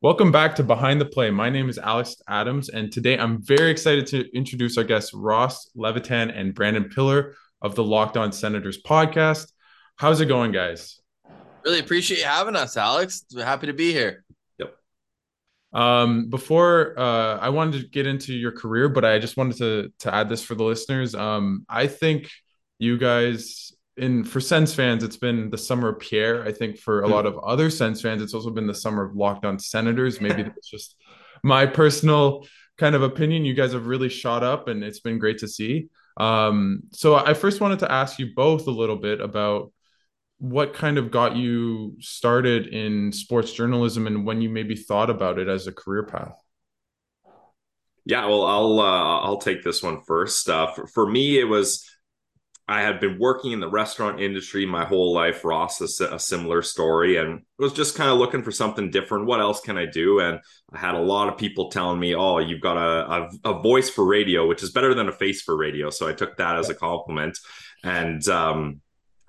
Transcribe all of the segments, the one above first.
Welcome back to Behind the Play. My name is Alex Adams, and today I'm very excited to introduce our guests, Ross Levitan and Brandon Piller of the Locked On Senators podcast. How's it going, guys? Really appreciate having us, Alex. We're happy to be here. Yep. Before I wanted to get into your career, but I just wanted to add this for the listeners. I think you guys... For Sens fans, it's been the summer of Pierre. I think for a lot of other Sens fans, it's also been the summer of Locked On Senators. Maybe that's just my personal kind of opinion. You guys have really shot up, and it's been great to see. So I first wanted to ask you both a little bit about what kind of got you started in sports journalism and when you maybe thought about it as a career path. Yeah, well, I'll take this one first. For me, it was... I had been working in the restaurant industry my whole life. Ross is a similar story, and was just kind of looking for something different. What else can I do? And I had a lot of people telling me, oh, you've got a voice for radio, which is better than a face for radio. So I took that as a compliment. And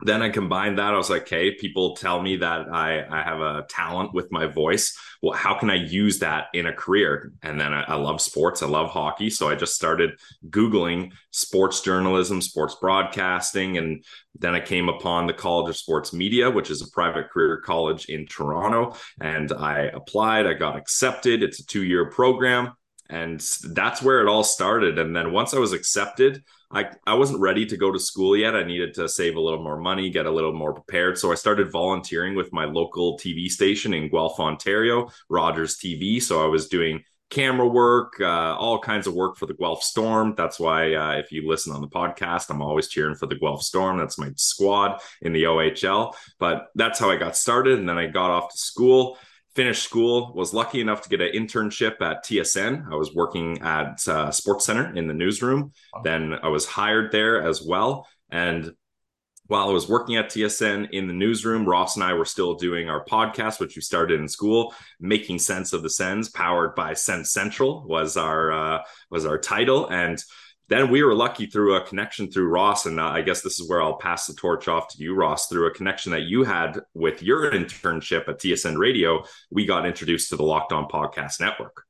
then I combined that. I was like, okay, people tell me that I have a talent with my voice. Well, how can I use that in a career? And then I love sports. I love hockey. So I just started Googling sports journalism, sports broadcasting. And then I came upon the College of Sports Media, which is a private career college in Toronto. And I applied. I got accepted. It's a 2-year program. And that's where it all started. And then once I was accepted, I wasn't ready to go to school yet. I needed to save a little more money, get a little more prepared. So I started volunteering with my local TV station in Guelph, Ontario, Rogers TV. So I was doing camera work, all kinds of work for the Guelph Storm. That's why if you listen on the podcast, I'm always cheering for the Guelph Storm. That's my squad in the OHL. But that's how I got started. And then I got off to school. Finished school, was lucky enough to get an internship at TSN. I was working at Sports Center in the newsroom. Wow. Then I was hired there as well. And while I was working at TSN in the newsroom, Ross and I were still doing our podcast, which we started in school. Making Sense of the Sens, powered by Sense Central, was our title. And then we were lucky through a connection through Ross, and I guess this is where I'll pass the torch off to you, Ross, through a connection that you had with your internship at TSN Radio, we got introduced to the Locked On Podcast Network.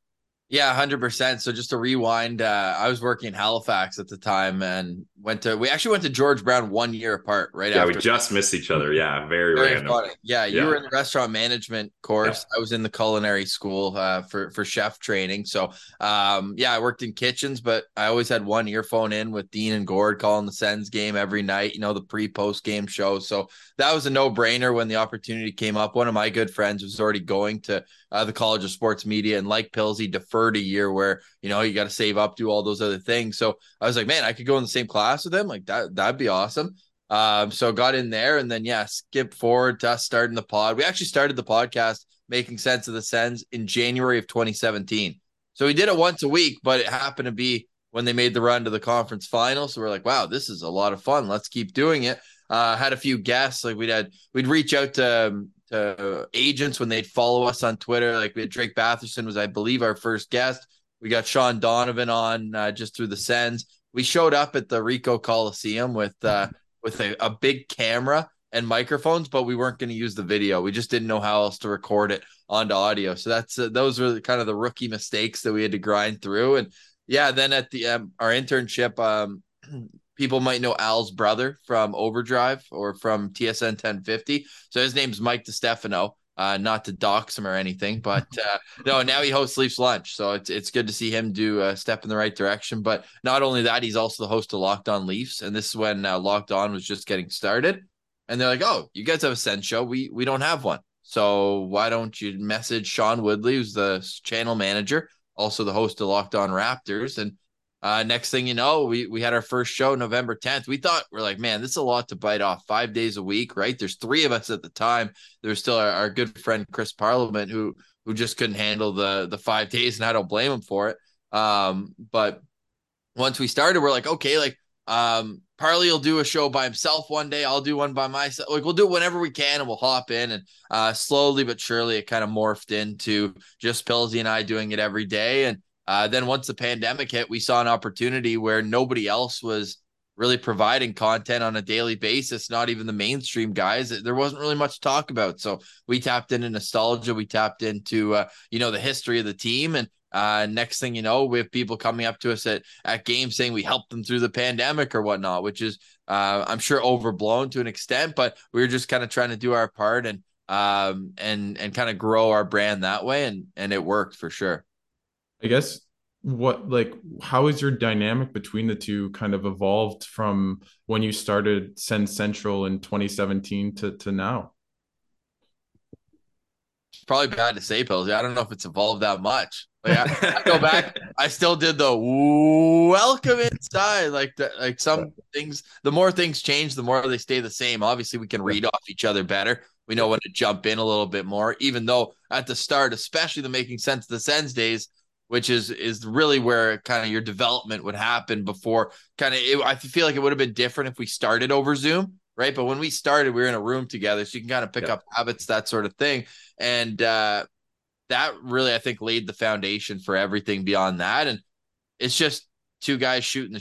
Yeah, 100%. So just to rewind, I was working in Halifax at the time and we actually went to George Brown 1 year apart right after. Yeah, we just missed each other. Yeah, very random. Funny. Yeah, you were in the restaurant management course. Yeah. I was in the culinary school for chef training. So, I worked in kitchens, but I always had one earphone in with Dean and Gord calling the Sens game every night, you know, the pre-post game show. So that was a no-brainer when the opportunity came up. One of my good friends was already going to the College of Sports Media, and like Pilsey, deferred a year where, you know, you got to save up, do all those other things. So I was like, man, I could go in the same class with them. Like that'd be awesome. So got in there, and then, skip forward to us starting the pod. We actually started the podcast, Making Sense of the Sens, in January of 2017. So we did it once a week, but it happened to be when they made the run to the conference final. So we're like, wow, this is a lot of fun. Let's keep doing it. Had a few guests. Like we'd reach out to agents when they'd follow us on Twitter. Like we had Drake Batherson was, I believe, our first guest. We got Sean Donovan on just through the Sens. We showed up at the Rico Coliseum with a big camera and microphones, but we weren't going to use the video. We just didn't know how else to record it onto audio. So those were kind of the rookie mistakes that we had to grind through. And then at the our internship, people might know Al's brother from Overdrive or from TSN 1050. So his name's Mike DiStefano. Not to dox him or anything, but now he hosts Leafs Lunch. So it's good to see him do a step in the right direction. But not only that, he's also the host of Locked On Leafs. And this is when Locked On was just getting started. And they're like, oh, you guys have a Sens show. We don't have one. So why don't you message Sean Woodley, who's the channel manager, also the host of Locked On Raptors. And next thing you know, we had our first show November 10th. We thought, we're like, man, this is a lot to bite off 5 days a week, right? There's three of us at the time. There's still our good friend, Chris Parliament, who just couldn't handle the 5 days, and I don't blame him for it. But once we started, we're like, okay, Parley will do a show by himself one day. I'll do one by myself. Like, we'll do it whenever we can, and we'll hop in. And slowly but surely, it kind of morphed into just Pilsey and I doing it every day. And then once the pandemic hit, we saw an opportunity where nobody else was really providing content on a daily basis, not even the mainstream guys. There wasn't really much to talk about. So we tapped into nostalgia. We tapped into, the history of the team. And next thing you know, we have people coming up to us at games saying we helped them through the pandemic or whatnot, which is, I'm sure, overblown to an extent, but we were just kind of trying to do our part and kind of grow our brand that way. And it worked for sure. I guess, how is your dynamic between the two kind of evolved from when you started Sense Central in 2017 to now? It's probably bad to say, Pills. I don't know if it's evolved that much. I go back, I still did the welcome inside. Like some things, the more things change, the more they stay the same. Obviously, we can read off each other better. We know when to jump in a little bit more, even though at the start, especially the Making Sense of the Sens days, which is really where kind of your development would happen before kind of I feel like it would have been different if we started over Zoom, right? But when we started, we were in a room together, so you can kind of pick up habits, that sort of thing. And that really, I think, laid the foundation for everything beyond that. And it's just two guys shooting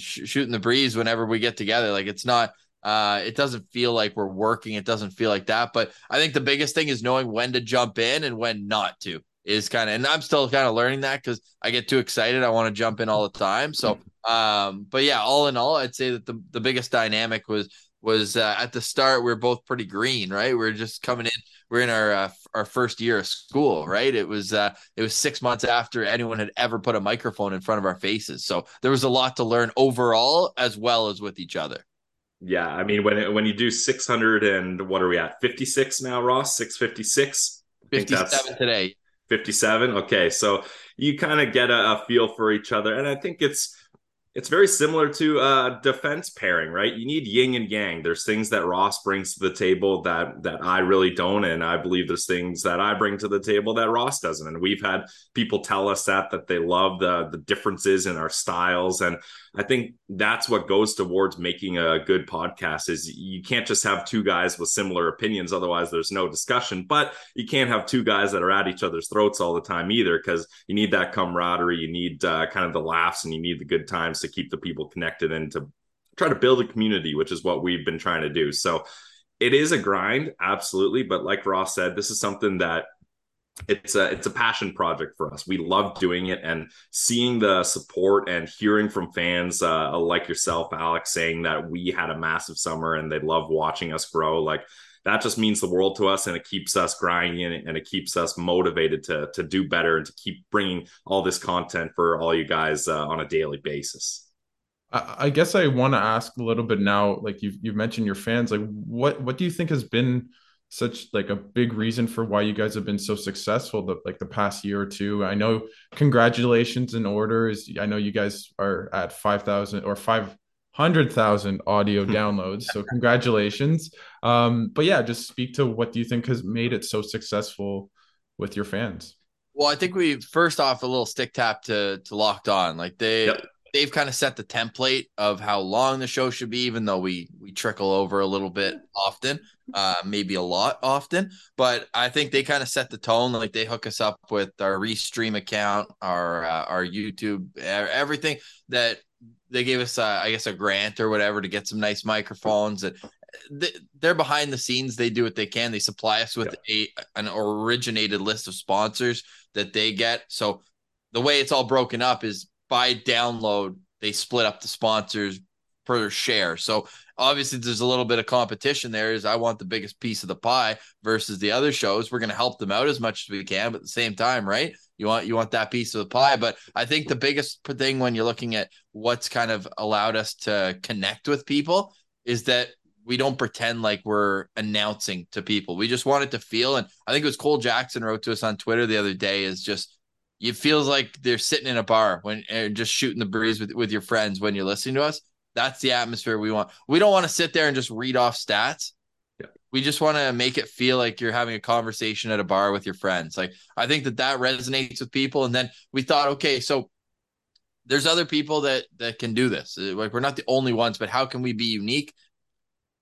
the breeze whenever we get together. Like it's not, it doesn't feel like we're working. It doesn't feel like that. But I think the biggest thing is knowing when to jump in and when not to. Is kind of, and I'm still kind of learning that because I get too excited. I want to jump in all the time. So, but yeah, all in all, I'd say that the biggest dynamic was at the start, we were both pretty green, right? We were just coming in. We're in our first year of school, right? It was 6 months after anyone had ever put a microphone in front of our faces. So there was a lot to learn overall, as well as with each other. Yeah. I mean, when you do 600 and what are we at? 56 now, Ross? 656? 57 today. 57. Okay. So you kind of get a feel for each other. And I think it's very similar to a defense pairing, right? You need yin and yang. There's things that Ross brings to the table that I really don't. And I believe there's things that I bring to the table that Ross doesn't. And we've had people tell us that they love the differences in our styles. And I think that's what goes towards making a good podcast is you can't just have two guys with similar opinions. Otherwise, there's no discussion, but you can't have two guys that are at each other's throats all the time either, because you need that camaraderie. You need kind of the laughs and you need the good times to keep the people connected and to try to build a community, which is what we've been trying to do. So it is a grind. Absolutely. But like Ross said, this is something that it's a passion project for us. We love doing it and seeing the support and hearing from fans like yourself, Alex, saying that we had a massive summer and they love watching us grow. Like that just means the world to us, and it keeps us grinding and it keeps us motivated to do better and to keep bringing all this content for all you guys on a daily basis. I guess I want to ask a little bit now, like you've mentioned your fans, like what do you think has been such like a big reason for why you guys have been so successful the past year or two? I know congratulations in order is, I know you guys are at 5,000 or 500,000 audio downloads. So congratulations. But yeah, just speak to what do you think has made it so successful with your fans? Well, I think we first off a little stick tap to Locked On. Like they've kind of set the template of how long the show should be, even though we trickle over a little bit often, maybe a lot often, but I think they kind of set the tone. Like they hook us up with our Restream account, our YouTube, everything that they gave us, I guess a grant or whatever to get some nice microphones, and they're behind the scenes. They do what they can. They supply us with an originated list of sponsors that they get. So the way it's all broken up is, by download, they split up the sponsors per share. So obviously there's a little bit of competition there is I want the biggest piece of the pie versus the other shows. We're going to help them out as much as we can, but at the same time, right? You want that piece of the pie. But I think the biggest thing when you're looking at what's kind of allowed us to connect with people is that we don't pretend like we're announcing to people. We just want it to feel. And I think it was Cole Jackson wrote to us on Twitter the other day is just, it feels like they're sitting in a bar when and just shooting the breeze with your friends when you're listening to us. That's the atmosphere we want. We don't want to sit there and just read off stats. Yeah. We just want to make it feel like you're having a conversation at a bar with your friends. Like I think that resonates with people. And then we thought, okay, so there's other people that can do this. Like we're not the only ones, but how can we be unique?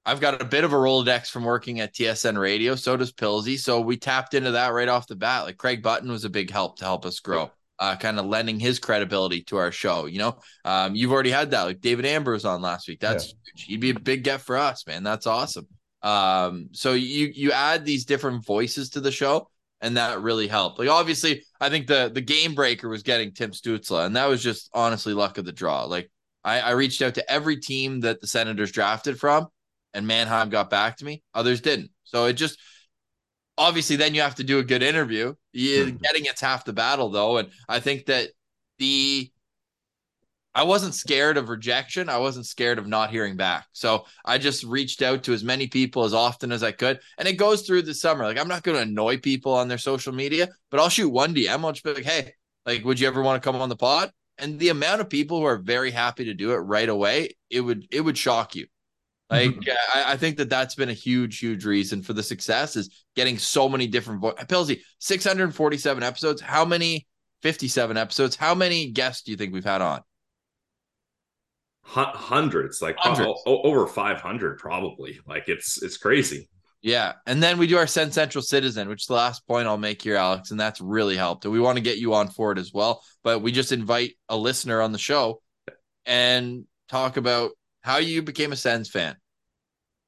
I've got a bit of a Rolodex from working at TSN radio. So does Pilsy. So we tapped into that right off the bat. Like Craig Button was a big help to help us grow. kind of lending his credibility to our show. You know, you've already had that, like David Ambrose on last week. That's huge. He'd be a big get for us, man. That's awesome. So you add these different voices to the show, and that really helped. Like, obviously, I think the game breaker was getting Tim Stützle, and that was just honestly luck of the draw. Like, I reached out to every team that the Senators drafted from, and Mannheim got back to me. Others didn't. So it just, obviously, then you have to do a good interview. Getting it's half the battle, though. And I think that I wasn't scared of rejection. I wasn't scared of not hearing back. So I just reached out to as many people as often as I could. And it goes through the summer. Like, I'm not going to annoy people on their social media, but I'll shoot one DM. I'll just be like, hey, like, would you ever want to come on the pod? And the amount of people who are very happy to do it right away, it would shock you. Like, I think that's been a huge, huge reason for the success is getting so many different voices. Pilsy, 647 episodes. How many 57 episodes? How many guests do you think we've had on? Hundreds, like hundreds. Over 500, probably. Like, it's crazy. Yeah. And then we do our Sense Central Citizen, which is the last point I'll make here, Alex, and that's really helped. And we want to get you on for it as well. But we just invite a listener on the show and talk about how you became a Sens fan.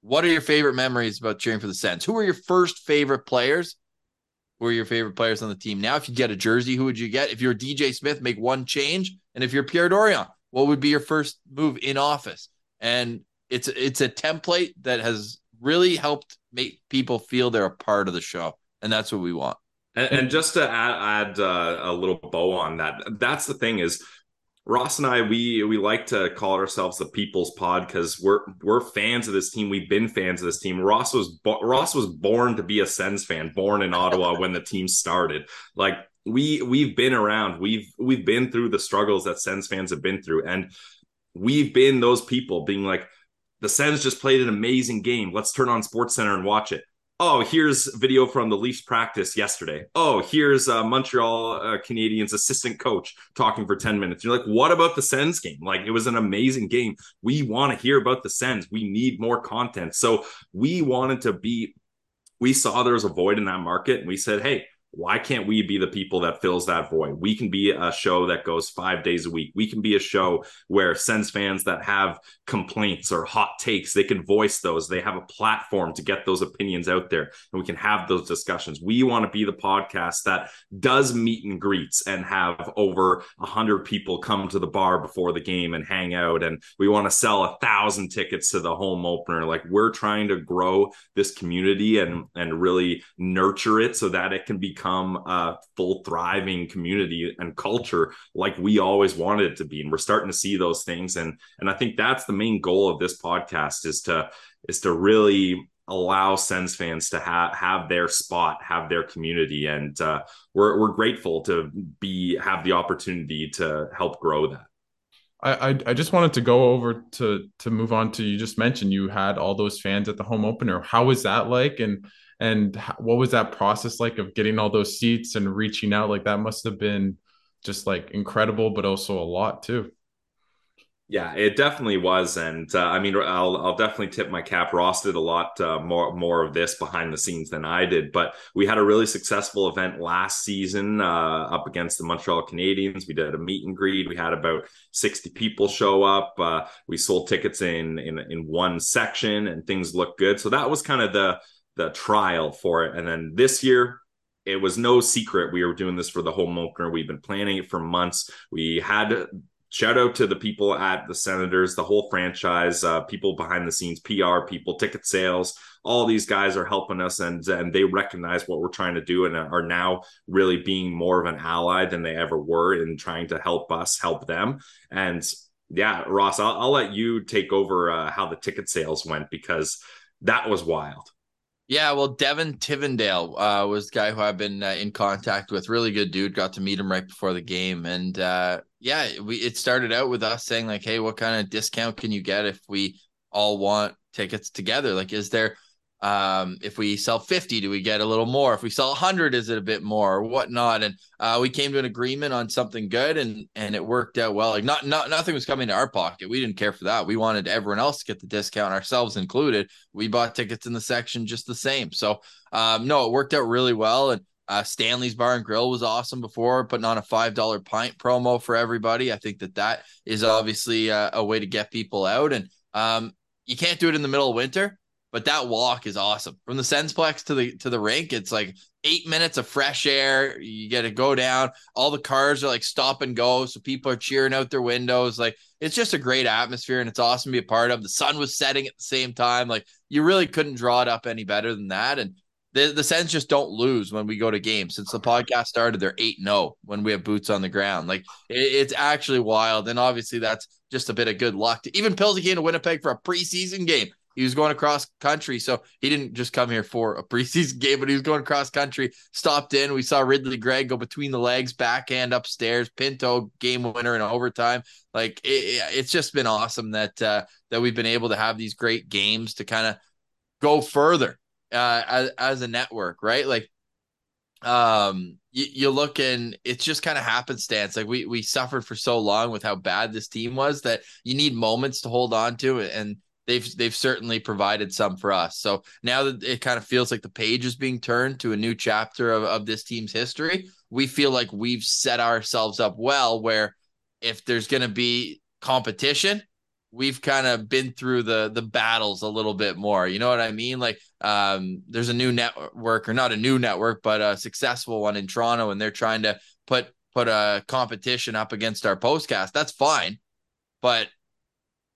What are your favorite memories about cheering for the Sens? Who are your first favorite players? Who are your favorite players on the team now? If you get a jersey, who would you get? If you're DJ Smith, make one change. And if you're Pierre Dorion, what would be your first move in office? And it's a template that has really helped make people feel they're a part of the show. And that's what we want. And just to add a little bow on that, that's the thing is Ross and I, we like to call ourselves the People's Pod because we're fans of this team. We've been fans of this team. Ross was born to be a Sens fan, born in Ottawa when the team started. Like, we've been around. We've been through the struggles that Sens fans have been through. And we've been those people being like, the Sens just played an amazing game. Let's turn on Sports Center and watch it. Oh, here's video from the Leafs practice yesterday. Oh, here's Montreal Canadiens assistant coach talking for 10 minutes. You're like, what about the Sens game? Like, it was an amazing game. We want to hear about the Sens. We need more content. So we saw there was a void in that market, and we said, hey, why can't we be the people that fills that void? We can be a show that goes 5 days a week. We can be a show where Sens fans that have complaints or hot takes, they can voice those. They have a platform to get those opinions out there, and we can have those discussions. We want to be the podcast that does meet and greets and have over 100 people come to the bar before the game and hang out. And we want to sell 1,000 tickets to the home opener. Like, we're trying to grow this community and really nurture it so that it can be a full thriving community and culture like we always wanted it to be. And we're starting to see those things. And I think that's the main goal of this podcast is to really allow Sens fans to have their spot, have their community. And we're grateful to have the opportunity to help grow that. I just wanted to go over to move on to, you just mentioned you had all those fans at the home opener. How was that like? And what was that process like of getting all those seats and reaching out? Like, that must have been just like incredible, but also a lot too. Yeah, it definitely was. And I mean, I'll definitely tip my cap. Ross did a lot more of this behind the scenes than I did, but we had a really successful event last season up against the Montreal Canadiens. We did a meet and greet. We had about 60 people show up. We sold tickets in one section, and things looked good. So that was kind of the trial for it. And then this year, it was no secret. We were doing this for the home opener. We've been planning it for months. We had shout out to the people at the Senators, the whole franchise, people behind the scenes, PR people, ticket sales. All these guys are helping us, and they recognize what we're trying to do and are now really being more of an ally than they ever were in trying to help us help them. And yeah, Ross, I'll let you take over how the ticket sales went, because that was wild. Yeah, well, Devin Tivendale was the guy who I've been in contact with. Really good dude. Got to meet him right before the game. And it started out with us saying, like, hey, what kind of discount can you get if we all want tickets together? Like, is there, if we sell 50, do we get a little more? If we sell 100, is it a bit more or whatnot? And we came to an agreement on something good, and it worked out well. Like, nothing was coming to our pocket. We didn't care for that. We wanted everyone else to get the discount, ourselves included. We bought tickets in the section just the same. So, no, it worked out really well. And Stanley's Bar and Grill was awesome before, putting on a $5 pint promo for everybody. I think that that is obviously a way to get people out. And you can't do it in the middle of winter, but that walk is awesome. From the Sensplex to the rink, it's like 8 minutes of fresh air. You get to go down. All the cars are like stop and go, so people are cheering out their windows. Like, it's just a great atmosphere, and it's awesome to be a part of. The sun was setting at the same time. Like, you really couldn't draw it up any better than that. And the Sens just don't lose when we go to games. Since the podcast started, they're 8-0 when we have boots on the ground. Like, it's actually wild. And obviously that's just a bit of good luck. Even Pilsy came to Winnipeg for a preseason game. He was going across country, so he didn't just come here for a preseason game, but he was going across country, stopped in. We saw Ridley Gregg go between the legs, backhand upstairs, Pinto game winner in overtime. Like, it's just been awesome that we've been able to have these great games to kind of go further as a network, right? Like, you look and it's just kind of happenstance. Like, we suffered for so long with how bad this team was that you need moments to hold on to, and they've certainly provided some for us. So now that it kind of feels like the page is being turned to a new chapter of this team's history, we feel like we've set ourselves up well, where if there's going to be competition, we've kind of been through the battles a little bit more. You know what I mean? Like, there's a new network, or not a new network, but a successful one in Toronto, and they're trying to put a competition up against our podcast. That's fine. But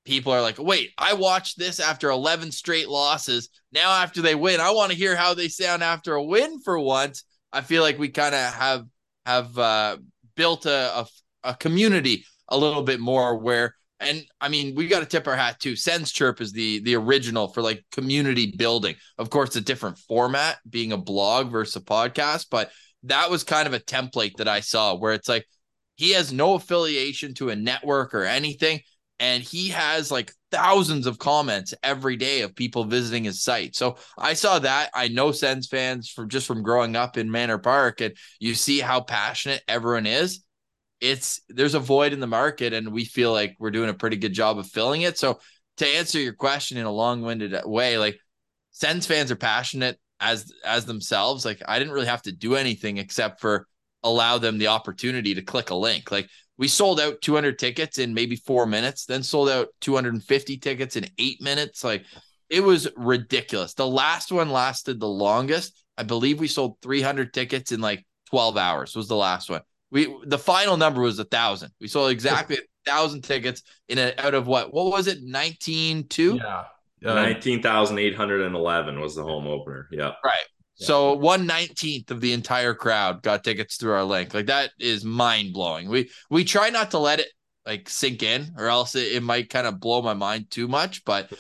people are like, wait, I watched this after 11 straight losses. Now after they win, I want to hear how they sound after a win for once. I feel like we kind of have built a community a little bit more where, and I mean, we got to tip our hat too. Sens Chirp is the original for like community building. Of course, a different format being a blog versus a podcast, but that was kind of a template that I saw where it's like, he has no affiliation to a network or anything. And he has like thousands of comments every day of people visiting his site. So I saw that. I know Sens fans from growing up in Manor Park, and you see how passionate everyone is. There's a void in the market, and we feel like we're doing a pretty good job of filling it. So to answer your question in a long-winded way, like, Sens fans are passionate as themselves. Like, I didn't really have to do anything except for allow them the opportunity to click a link. Like, we sold out 200 tickets in maybe 4 minutes, then sold out 250 tickets in 8 minutes. Like, it was ridiculous. The last one lasted the longest. I believe we sold 300 tickets in like 12 hours was the last one. The final number was 1,000. We sold exactly 1,000 tickets out of what was it? 19,200? Yeah. 19,811 was the home opener. Yeah. Right. So 1/19th of the entire crowd got tickets through our link. Like, that is mind blowing. We try not to let it like sink in, or else it might kind of blow my mind too much. But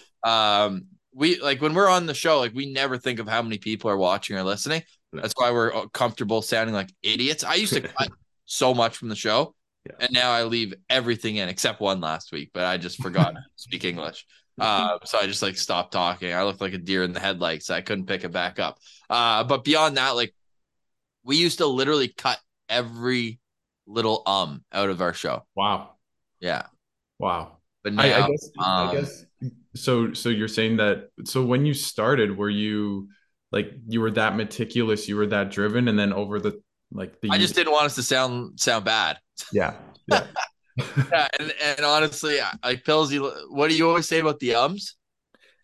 we, like, when we're on the show, like, we never think of how many people are watching or listening. That's why we're comfortable sounding like idiots. I used to cut so much from the show, and now I leave everything in except one last week. But I just forgot to speak English. So I just like stopped talking. I looked like a deer in the headlights. I couldn't pick it back up. But beyond that, like, we used to literally cut every little out of our show. Wow. Yeah. Wow. But now, I guess. So you're saying that. So when you started, were you like, you were that meticulous, you were that driven, and then over the I just didn't want us to sound bad. Yeah. Yeah, and honestly, like, Pilsy, what do you always say about the ums?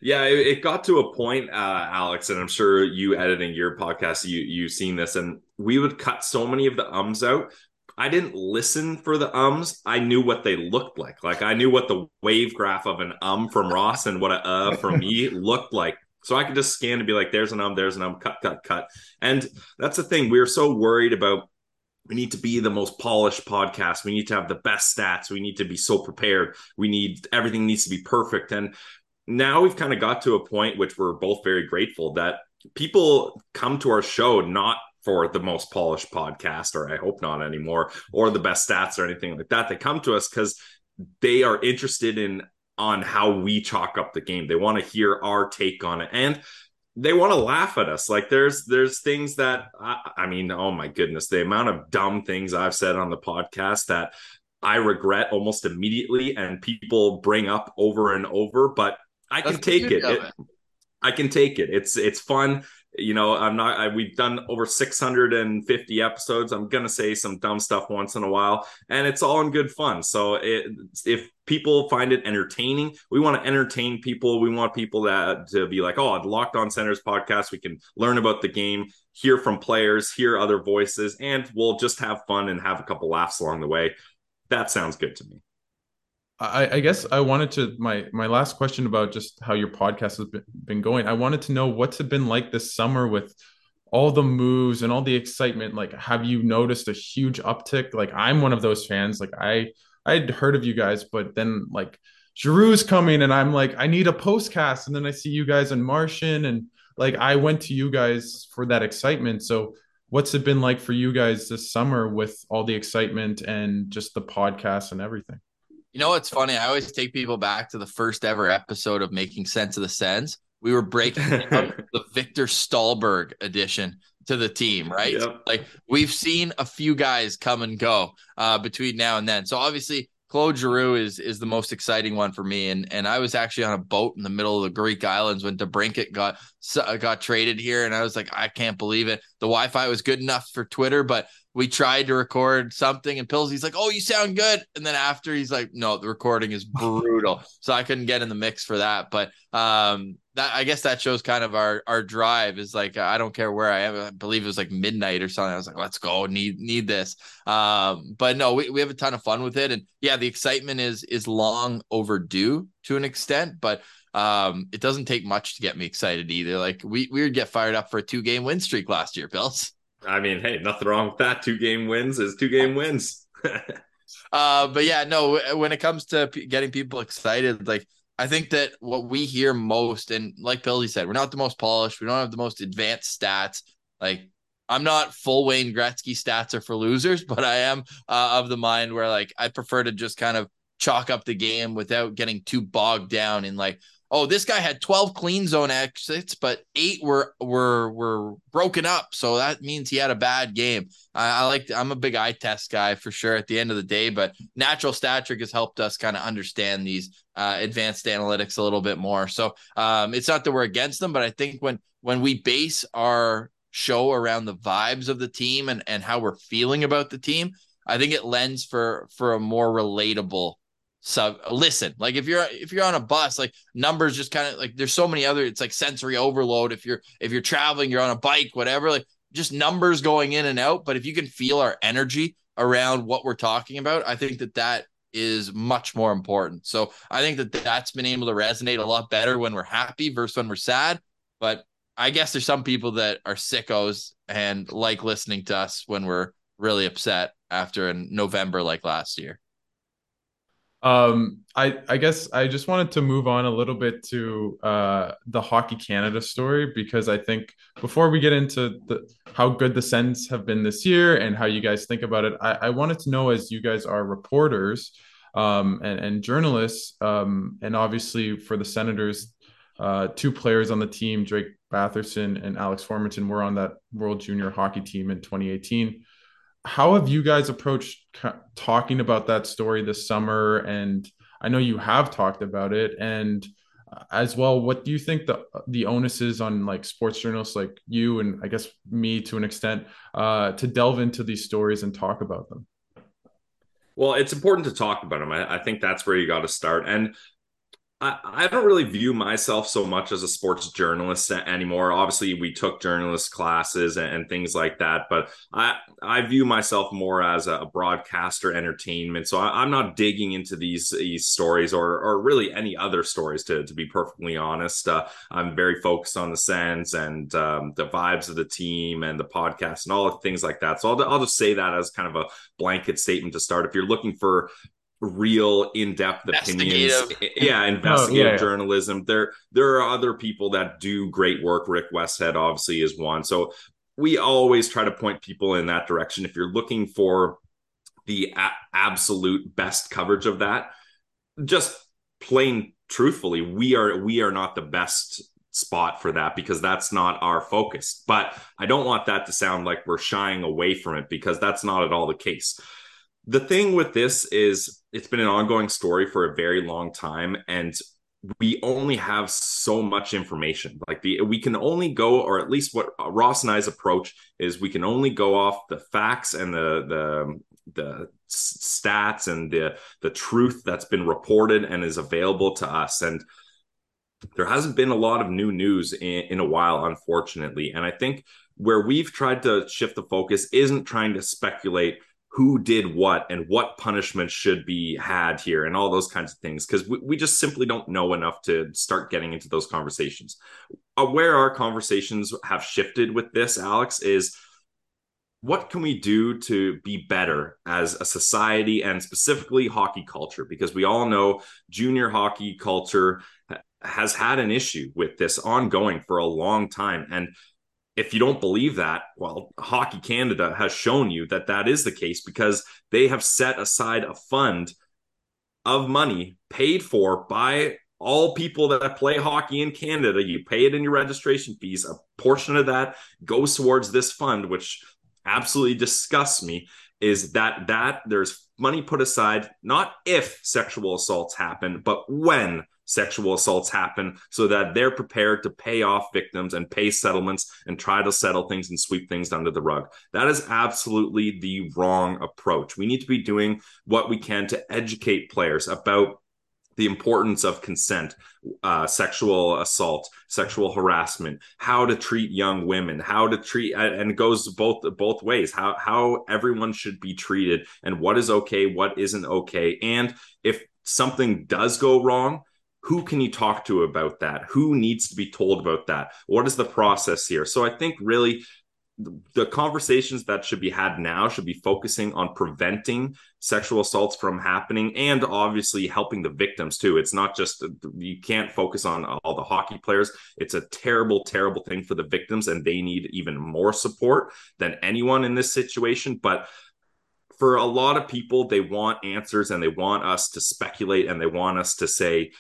Yeah, it got to a point, Alex, and I'm sure you editing your podcast, you've seen this, and we would cut so many of the ums out. I didn't listen for the ums. I knew what they looked like. Like, I knew what the wave graph of an from Ross and what a from me looked like. So I could just scan and be like, there's an cut. And that's the thing. We were so worried about, we need to be the most polished podcast. We need to have the best stats. We need to be so prepared. Everything needs to be perfect. And now we've kind of got to a point, which we're both very grateful, that people come to our show not for the most polished podcast, or I hope not anymore, or the best stats or anything like that. They come to us because they are interested on how we chalk up the game. They want to hear our take on it. And they want to laugh at us. Like, there's things that, I mean, oh my goodness, the amount of dumb things I've said on the podcast that I regret almost immediately, and people bring up over and over, but I can take it. I can take it. It's fun. You know, we've done over 650 episodes. I'm going to say some dumb stuff once in a while, and it's all in good fun. So if people find it entertaining, we want to entertain people. We want people to be like, oh, the Locked On Senators podcast, we can learn about the game, hear from players, hear other voices, and we'll just have fun and have a couple laughs along the way. That sounds good to me. I guess I wanted to, my last question about just how your podcast has been going. I wanted to know what's it been like this summer with all the moves and all the excitement. Like, have you noticed a huge uptick? Like, I'm one of those fans. Like, I'd heard of you guys, but then like Giroux's coming and I'm like, I need a postcast. And then I see you guys in Martian and like, I went to you guys for that excitement. So what's it been like for you guys this summer with all the excitement and just the podcast and everything? You know, it's funny. I always take people back to the first ever episode of Making Sense of the Sens. We were breaking up the Victor Stahlberg edition to the team, right? Yep. Like, we've seen a few guys come and go between now and then. So obviously Claude Giroux is the most exciting one for me. And I was actually on a boat in the middle of the Greek Islands when DeBrincat got traded here. And I was like, I can't believe it. The Wi-Fi was good enough for Twitter, but we tried to record something. And Pillsy's like, oh, you sound good. And then after he's like, no, the recording is brutal. So I couldn't get in the mix for that. But I guess that shows kind of our drive is like, I don't care where I am. I believe it was like midnight or something. I was like, let's go, need this. But no, we have a ton of fun with it. And yeah, the excitement is long overdue to an extent, but it doesn't take much to get me excited either. Like we would get fired up for a 2-game win streak last year, Bills. I mean, hey, nothing wrong with that. 2-game wins is 2-game wins. But yeah, no, when it comes to getting people excited, like, I think that what we hear most, and like Billy said, we're not the most polished. We don't have the most advanced stats. Like, I'm not full Wayne Gretzky stats are for losers, but I am of the mind where, like, I prefer to just kind of chalk up the game without getting too bogged down in, like, oh, this guy had 12 clean zone exits, but 8 were broken up. So that means he had a bad game. I'm a big eye test guy for sure at the end of the day, but natural stat trick has helped us kind of understand these advanced analytics a little bit more. So it's not that we're against them, but I think when we base our show around the vibes of the team and how we're feeling about the team, I think it lends for a more relatable sub listen. Like if you're on a bus, like numbers just kind of like, there's so many other, it's like sensory overload. If you're traveling, you're on a bike, whatever, like just numbers going in and out. But if you can feel our energy around what we're talking about, I think that is much more important. So I think that's been able to resonate a lot better when we're happy versus when we're sad. But I guess there's some people that are sickos and like listening to us when we're really upset after in November, like last year. I guess I just wanted to move on a little bit to the Hockey Canada story, because I think before we get into how good the Sens have been this year and how you guys think about it, I wanted to know, as you guys are reporters and journalists, and obviously for the Senators, 2 players on the team, Drake Batherson and Alex Formanton, were on that World Junior Hockey team in 2018. How have you guys approached talking about that story this summer? And I know you have talked about it, and as well, what do you think the onus is on like sports journalists like you, and I guess me to an extent, to delve into these stories and talk about them? Well, it's important to talk about them. I think that's where you got to start. And I don't really view myself so much as a sports journalist anymore. Obviously, we took journalist classes and things like that, but I view myself more as a broadcaster, entertainment. So I'm not digging into these stories or really any other stories, to be perfectly honest. I'm very focused on the Sens and the vibes of the team and the podcast and all the things like that. So I'll just say that as kind of a blanket statement to start. If you're looking for real in-depth opinions, investigative journalism, there are other people that do great work. Rick Westhead obviously is one, so we always try to point people in that direction. If you're looking for the absolute best coverage of that, just plain truthfully, we are not the best spot for that, because that's not our focus. But I don't want that to sound like we're shying away from it, because that's not at all the case. The thing with this is it's been an ongoing story for a very long time, and we only have so much information. Like we can only go, or at least what Ross and I's approach is, we can only go off the facts and the stats and the truth that's been reported and is available to us. And there hasn't been a lot of new news in a while, unfortunately. And I think where we've tried to shift the focus isn't trying to speculate who did what and what punishment should be had here and all those kinds of things, because we just simply don't know enough to start getting into those conversations. Where our conversations have shifted with this, Alex, is what can we do to be better as a society and specifically hockey culture? Because we all know junior hockey culture has had an issue with this ongoing for a long time. And if you don't believe that, well, Hockey Canada has shown you that that is the case, because they have set aside a fund of money paid for by all people that play hockey in Canada. You pay it in your registration fees. A portion of that goes towards this fund, which absolutely disgusts me, is that there's money put aside, not if sexual assaults happen, but when sexual assaults happen, so that they're prepared to pay off victims and pay settlements and try to settle things and sweep things under the rug. That is absolutely the wrong approach. We need to be doing what we can to educate players about the importance of consent, sexual assault, sexual harassment, how to treat young women, how to treat, and it goes both ways, how everyone should be treated and what is okay, what isn't okay. And if something does go wrong, who can you talk to about that? Who needs to be told about that? What is the process here? So I think really the conversations that should be had now should be focusing on preventing sexual assaults from happening and obviously helping the victims too. It's not just, you can't focus on all the hockey players. It's a terrible, terrible thing for the victims, and they need even more support than anyone in this situation. But for a lot of people, they want answers and they want us to speculate and they want us to say,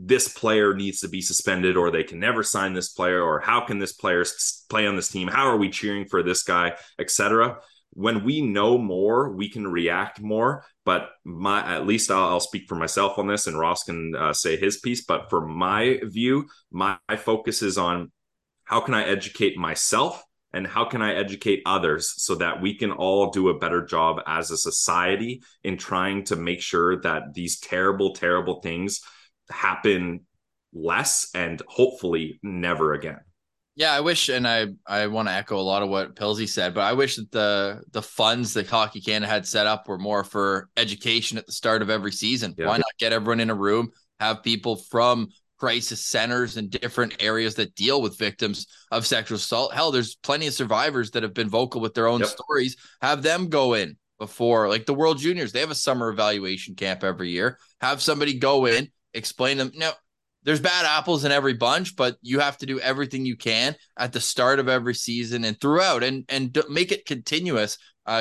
this player needs to be suspended, or they can never sign this player, or how can this player play on this team? How are we cheering for this guy, etc.? When we know more, we can react more. But at least I'll speak for myself on this, and Ross can say his piece. But for my view, my focus is on how can I educate myself and how can I educate others so that we can all do a better job as a society in trying to make sure that these terrible, terrible things happen less and hopefully never again. Yeah, I wish, and I want to echo a lot of what Pilsy said, but I wish that the funds that Hockey Canada had set up were more for education at the start of every season. Yeah. Why not get everyone in a room, have people from crisis centers and different areas that deal with victims of sexual assault? Hell, there's plenty of survivors that have been vocal with their own stories. Have them go in before, like the World Juniors, they have a summer evaluation camp every year. Have somebody go in, explain them. No, there's bad apples in every bunch, but you have to do everything you can at the start of every season and throughout, and make it continuous,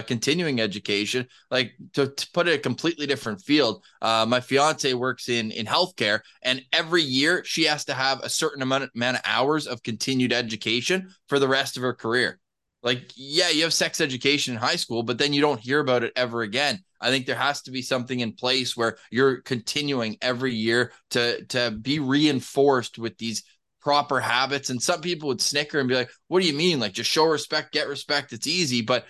continuing education, like to put it a completely different field. My fiance works in healthcare, and every year she has to have a certain amount of hours of continued education for the rest of her career. Like, yeah, you have sex education in high school, but then you don't hear about it ever again. I think there has to be something in place where you're continuing every year to be reinforced with these proper habits. And some people would snicker and be like, what do you mean? Like, just show respect, get respect. It's easy, but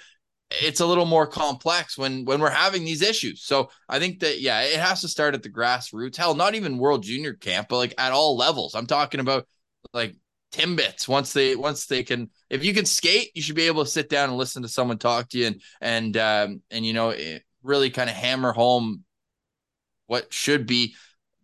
it's a little more complex when we're having these issues. So I think that, yeah, it has to start at the grassroots. Hell, not even World Junior Camp, but like at all levels. I'm talking about like Timbits. Once they can, if you can skate, you should be able to sit down and listen to someone talk to you and you know, it really kind of hammer home what should be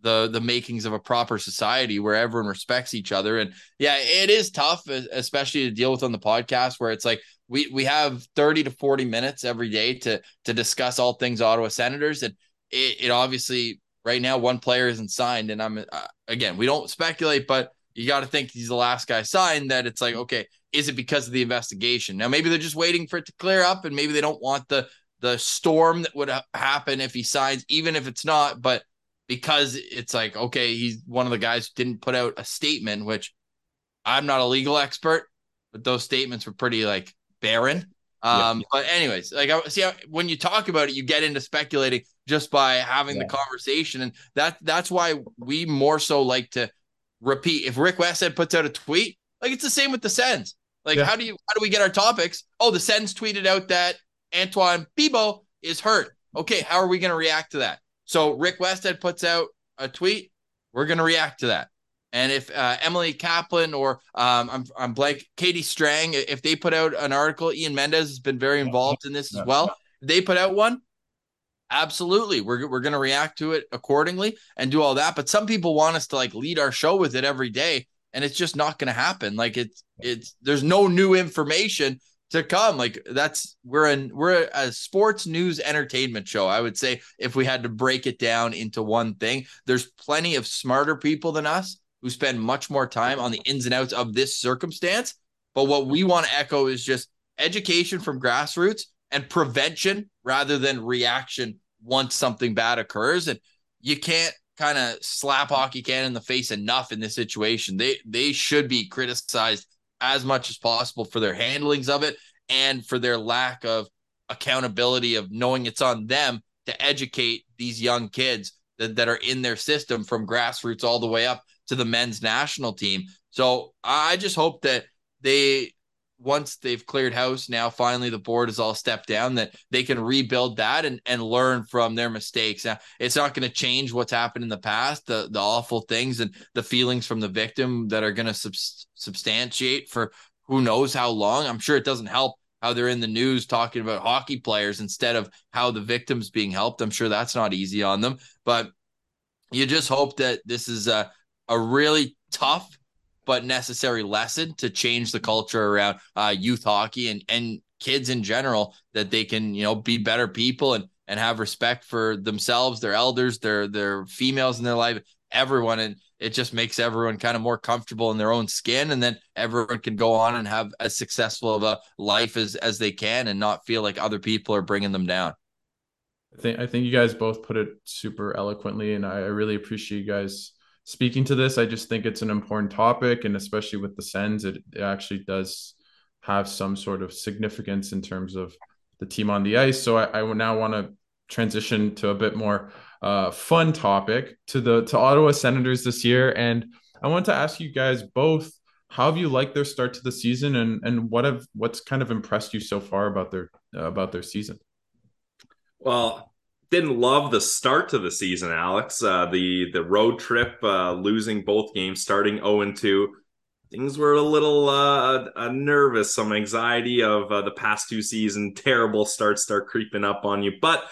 the makings of a proper society where everyone respects each other. And yeah, it is tough, especially to deal with on the podcast, where it's like we have 30 to 40 minutes every day to discuss all things Ottawa Senators, and it obviously right now one player isn't signed, and I'm again, we don't speculate, but you got to think he's the last guy signed, that it's like, okay, is it because of the investigation? Now, maybe they're just waiting for it to clear up, and maybe they don't want the storm that would happen if he signs, even if it's not. But because it's like, okay, he's one of the guys who didn't put out a statement, which I'm not a legal expert, but those statements were pretty like barren. But anyways, like, see, when you talk about it, you get into speculating just by having the conversation. And that's why we more so like to repeat. If Rick Westhead puts out a tweet, like, it's the same with the Sens. Like, how do we get our topics? Oh, the Sens tweeted out that Antoine Bibeau is hurt. Okay, how are we going to react to that? So Rick Westhead puts out a tweet, we're going to react to that. And if Emily Kaplan or I'm blank, Katie Strang, if they put out an article, Ian Mendez has been very involved in this as well. They put out one. Absolutely. We're going to react to it accordingly and do all that. But some people want us to like lead our show with it every day. And it's just not going to happen. Like it's there's no new information to come. Like we're a sports news entertainment show. I would say if we had to break it down into one thing, there's plenty of smarter people than us who spend much more time on the ins and outs of this circumstance. But what we want to echo is just education from grassroots and prevention rather than reaction once something bad occurs. And you can't kind of slap Hockey Canada in the face enough in this situation. They should be criticized as much as possible for their handlings of it and for their lack of accountability of knowing it's on them to educate these young kids that are in their system from grassroots all the way up to the men's national team. So I just hope that once they've cleared house, now finally the board is all stepped down, that they can rebuild that and learn from their mistakes. Now, it's not going to change what's happened in the past, the awful things and the feelings from the victim that are going to substantiate for who knows how long. I'm sure it doesn't help how they're in the news talking about hockey players instead of how the victim's being helped. I'm sure that's not easy on them, but you just hope that this is a really tough but necessary lesson to change the culture around youth hockey and kids in general, that they can, you know, be better people and have respect for themselves, their elders, their females in their life, everyone. And it just makes everyone kind of more comfortable in their own skin. And then everyone can go on and have as successful of a life as they can and not feel like other people are bringing them down. I think you guys both put it super eloquently, and I really appreciate you guys speaking to this. I just think it's an important topic, and especially with the Sens, it actually does have some sort of significance in terms of the team on the ice. So I now want to transition to a bit more fun topic, to Ottawa Senators this year. And I want to ask you guys both, how have you liked their start to the season, and what's kind of impressed you so far about their season? Well, didn't love the start to the season, Alex. The road trip, losing both games, starting 0-2. Things were a little nervous, some anxiety of the past two seasons. Terrible starts start creeping up on you. But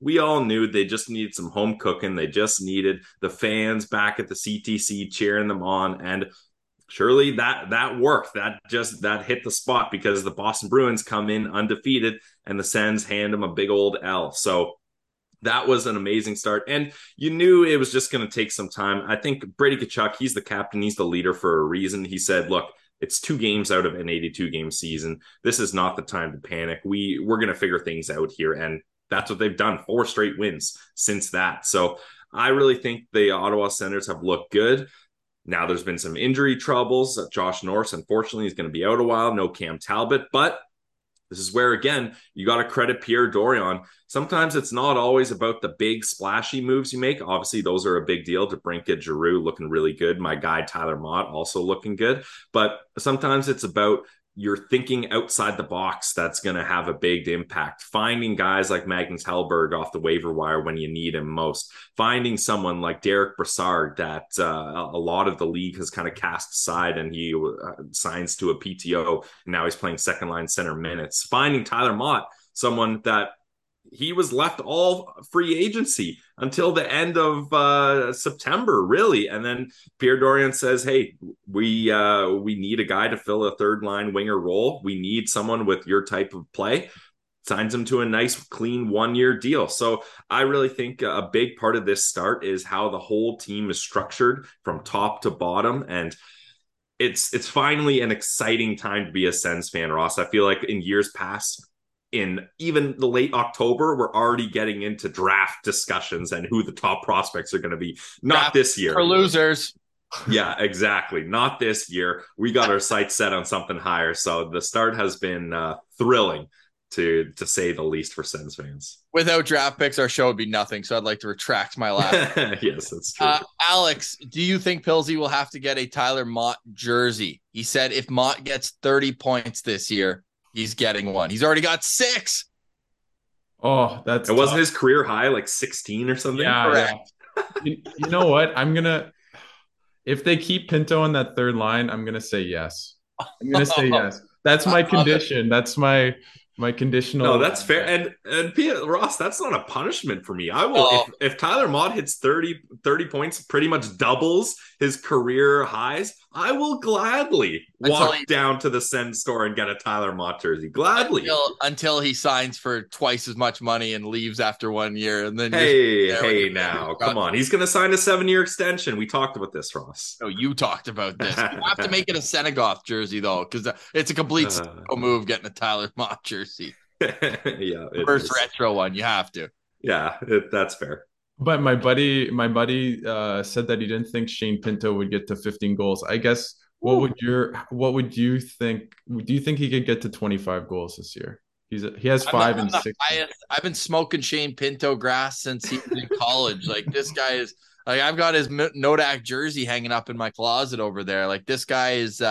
we all knew they just needed some home cooking. They just needed the fans back at the CTC cheering them on. And surely that worked. That hit the spot, because the Boston Bruins come in undefeated and the Sens hand them a big old L. So that was an amazing start, and you knew it was just going to take some time. I think Brady Tkachuk, he's the captain, he's the leader for a reason. He said, look, it's 2 games out of an 82-game season. This is not the time to panic. We're going to figure things out here, and that's what they've done. 4 straight wins since that. So I really think the Ottawa Senators have looked good. Now there's been some injury troubles. Josh Norris, unfortunately, is going to be out a while. No Cam Talbot, but this is where, again, you got to credit Pierre Dorion. Sometimes it's not always about the big splashy moves you make. Obviously, those are a big deal. DeBrincat, Giroux looking really good. My guy, Tyler Motte, also looking good. But sometimes it's about your thinking outside the box that's going to have a big impact. Finding guys like Magnus Hellberg off the waiver wire when you need him most. Finding someone like Derek Brassard that a lot of the league has kind of cast aside, and he signs to a PTO, and now he's playing second-line center minutes. Finding Tyler Motte, someone that he was left all free agency until the end of September, really. And then Pierre Dorion says, hey, we need a guy to fill a third-line winger role. We need someone with your type of play. Signs him to a nice, clean one-year deal. So I really think a big part of this start is how the whole team is structured from top to bottom. And it's finally an exciting time to be a Sens fan, Ross. I feel like in years past, in even the late October, we're already getting into draft discussions and who the top prospects are going to be. Not this year. For losers. Yeah, exactly. Not this year. We got our sights set on something higher. So the start has been thrilling to say the least for Sens fans. Without draft picks, our show would be nothing. So I'd like to retract my laugh. Yes, that's true. Alex, do you think Pilsy will have to get a Tyler Motte jersey? He said if Motte gets 30 points this year, he's getting one. He's already got 6. Oh, that's tough. Wasn't his career high, like 16 or something? Yeah, correct. Yeah. You know what? If they keep Pinto in that third line, I'm going to say yes. I'm going to say yes. That's my condition. That's my conditional. No, that's fair. And Pia, Ross, that's not a punishment for me. I will. Oh. If Tyler Motte hits 30 points, pretty much doubles his career highs, I will gladly walk down to the Sens store and get a Tyler Motte jersey. Gladly. Until he signs for twice as much money and leaves after 1 year. And then hey, now, come on. He's going to sign a 7-year extension. We talked about this, Ross. No, you talked about this. You have to make it a Senegoff jersey, though, because it's a complete move getting a Tyler Motte jersey. Yeah, first retro one, you have to. Yeah, that's fair. But my buddy said that he didn't think Shane Pinto would get to 15 goals. I guess what would you think? Do you think he could get to 25 goals this year? He has 5 and 6. I've been smoking Shane Pinto grass since he was in college. Like, this guy is like, I've got his Nodak jersey hanging up in my closet over there. Like, this guy is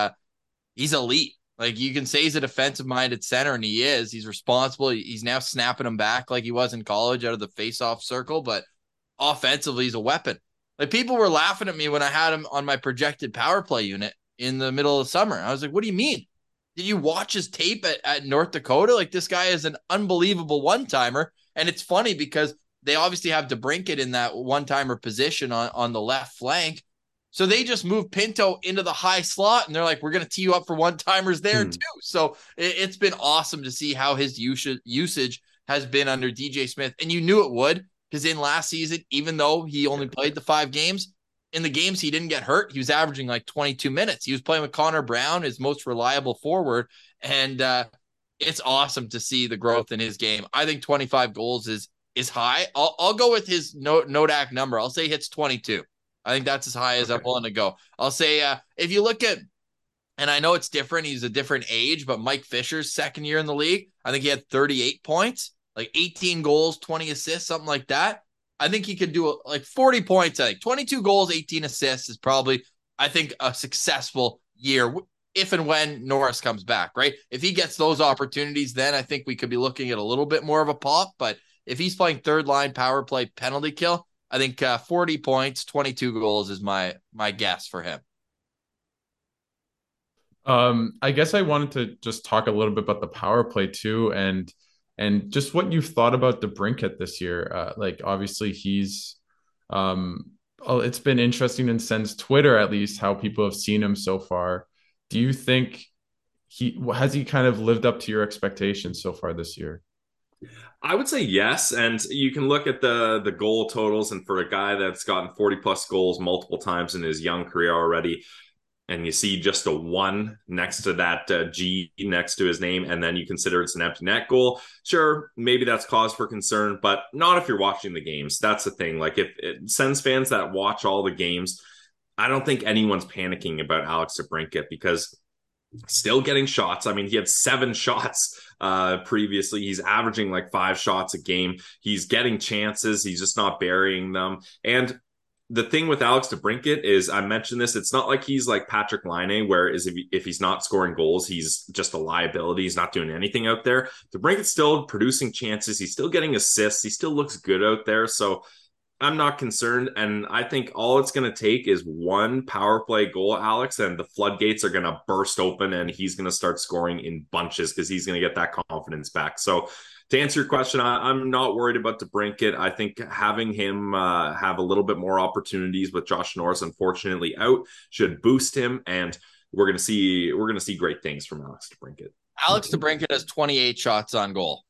he's elite. Like, you can say he's a defensive-minded center, and he is. He's responsible. He's now snapping him back like he was in college out of the face-off circle, but offensively, he's a weapon. Like, people were laughing at me when I had him on my projected power play unit in the middle of the summer. I was like, what do you mean? Did you watch his tape at North Dakota? Like, this guy is an unbelievable one-timer, and it's funny because they obviously have DeBrincat in that one-timer position on the left flank. So they just moved Pinto into the high slot, and they're like, we're going to tee you up for one-timers there too. So it's been awesome to see how his usage has been under DJ Smith. And you knew it would, because in last season, even though he only played the 5 games, in the games he didn't get hurt, he was averaging like 22 minutes. He was playing with Connor Brown, his most reliable forward, and it's awesome to see the growth in his game. I think 25 goals is high. I'll go with his Nodak number. I'll say hits 22. I think that's as high as I'm willing to go. I'll say if you look at, and I know it's different, he's a different age, but Mike Fisher's second year in the league, I think he had 38 points, like 18 goals, 20 assists, something like that. I think he could do like 40 points. I think 22 goals, 18 assists is probably, I think, a successful year if and when Norris comes back, right? If he gets those opportunities, then I think we could be looking at a little bit more of a pop. But if he's playing third line power play penalty kill, I think 40 points, 22 goals is my guess for him. I guess I wanted to just talk a little bit about the power play too, and just what you've thought about DeBrincat this year. Like, obviously he's, it's been interesting in Sens Twitter, at least, how people have seen him so far. Do you think has he kind of lived up to your expectations so far this year? I would say yes, and you can look at the goal totals, and for a guy that's gotten 40-plus goals multiple times in his young career already, and you see just a 1 next to that G next to his name, and then you consider it's an empty net goal. Sure, maybe that's cause for concern, but not if you're watching the games. That's the thing. Like, if it Sens fans that watch all the games, I don't think anyone's panicking about Alex DeBrincat because still getting shots. I mean, he had 7 shots previously. He's averaging like 5 shots a game. He's getting chances. He's just not burying them. And the thing with Alex DeBrincat is, I mentioned this, it's not like he's like Patrick Laine, where is if he's not scoring goals, he's just a liability. He's not doing anything out there. DeBrinkat's still producing chances. He's still getting assists. He still looks good out there. So I'm not concerned, and I think all it's going to take is 1 power play goal, Alex, and the floodgates are going to burst open, and he's going to start scoring in bunches because he's going to get that confidence back. So to answer your question, I'm not worried about DeBrincat. I think having him have a little bit more opportunities with Josh Norris, unfortunately, out, should boost him, and we're going to see great things from Alex DeBrincat. Alex DeBrincat has 28 shots on goal.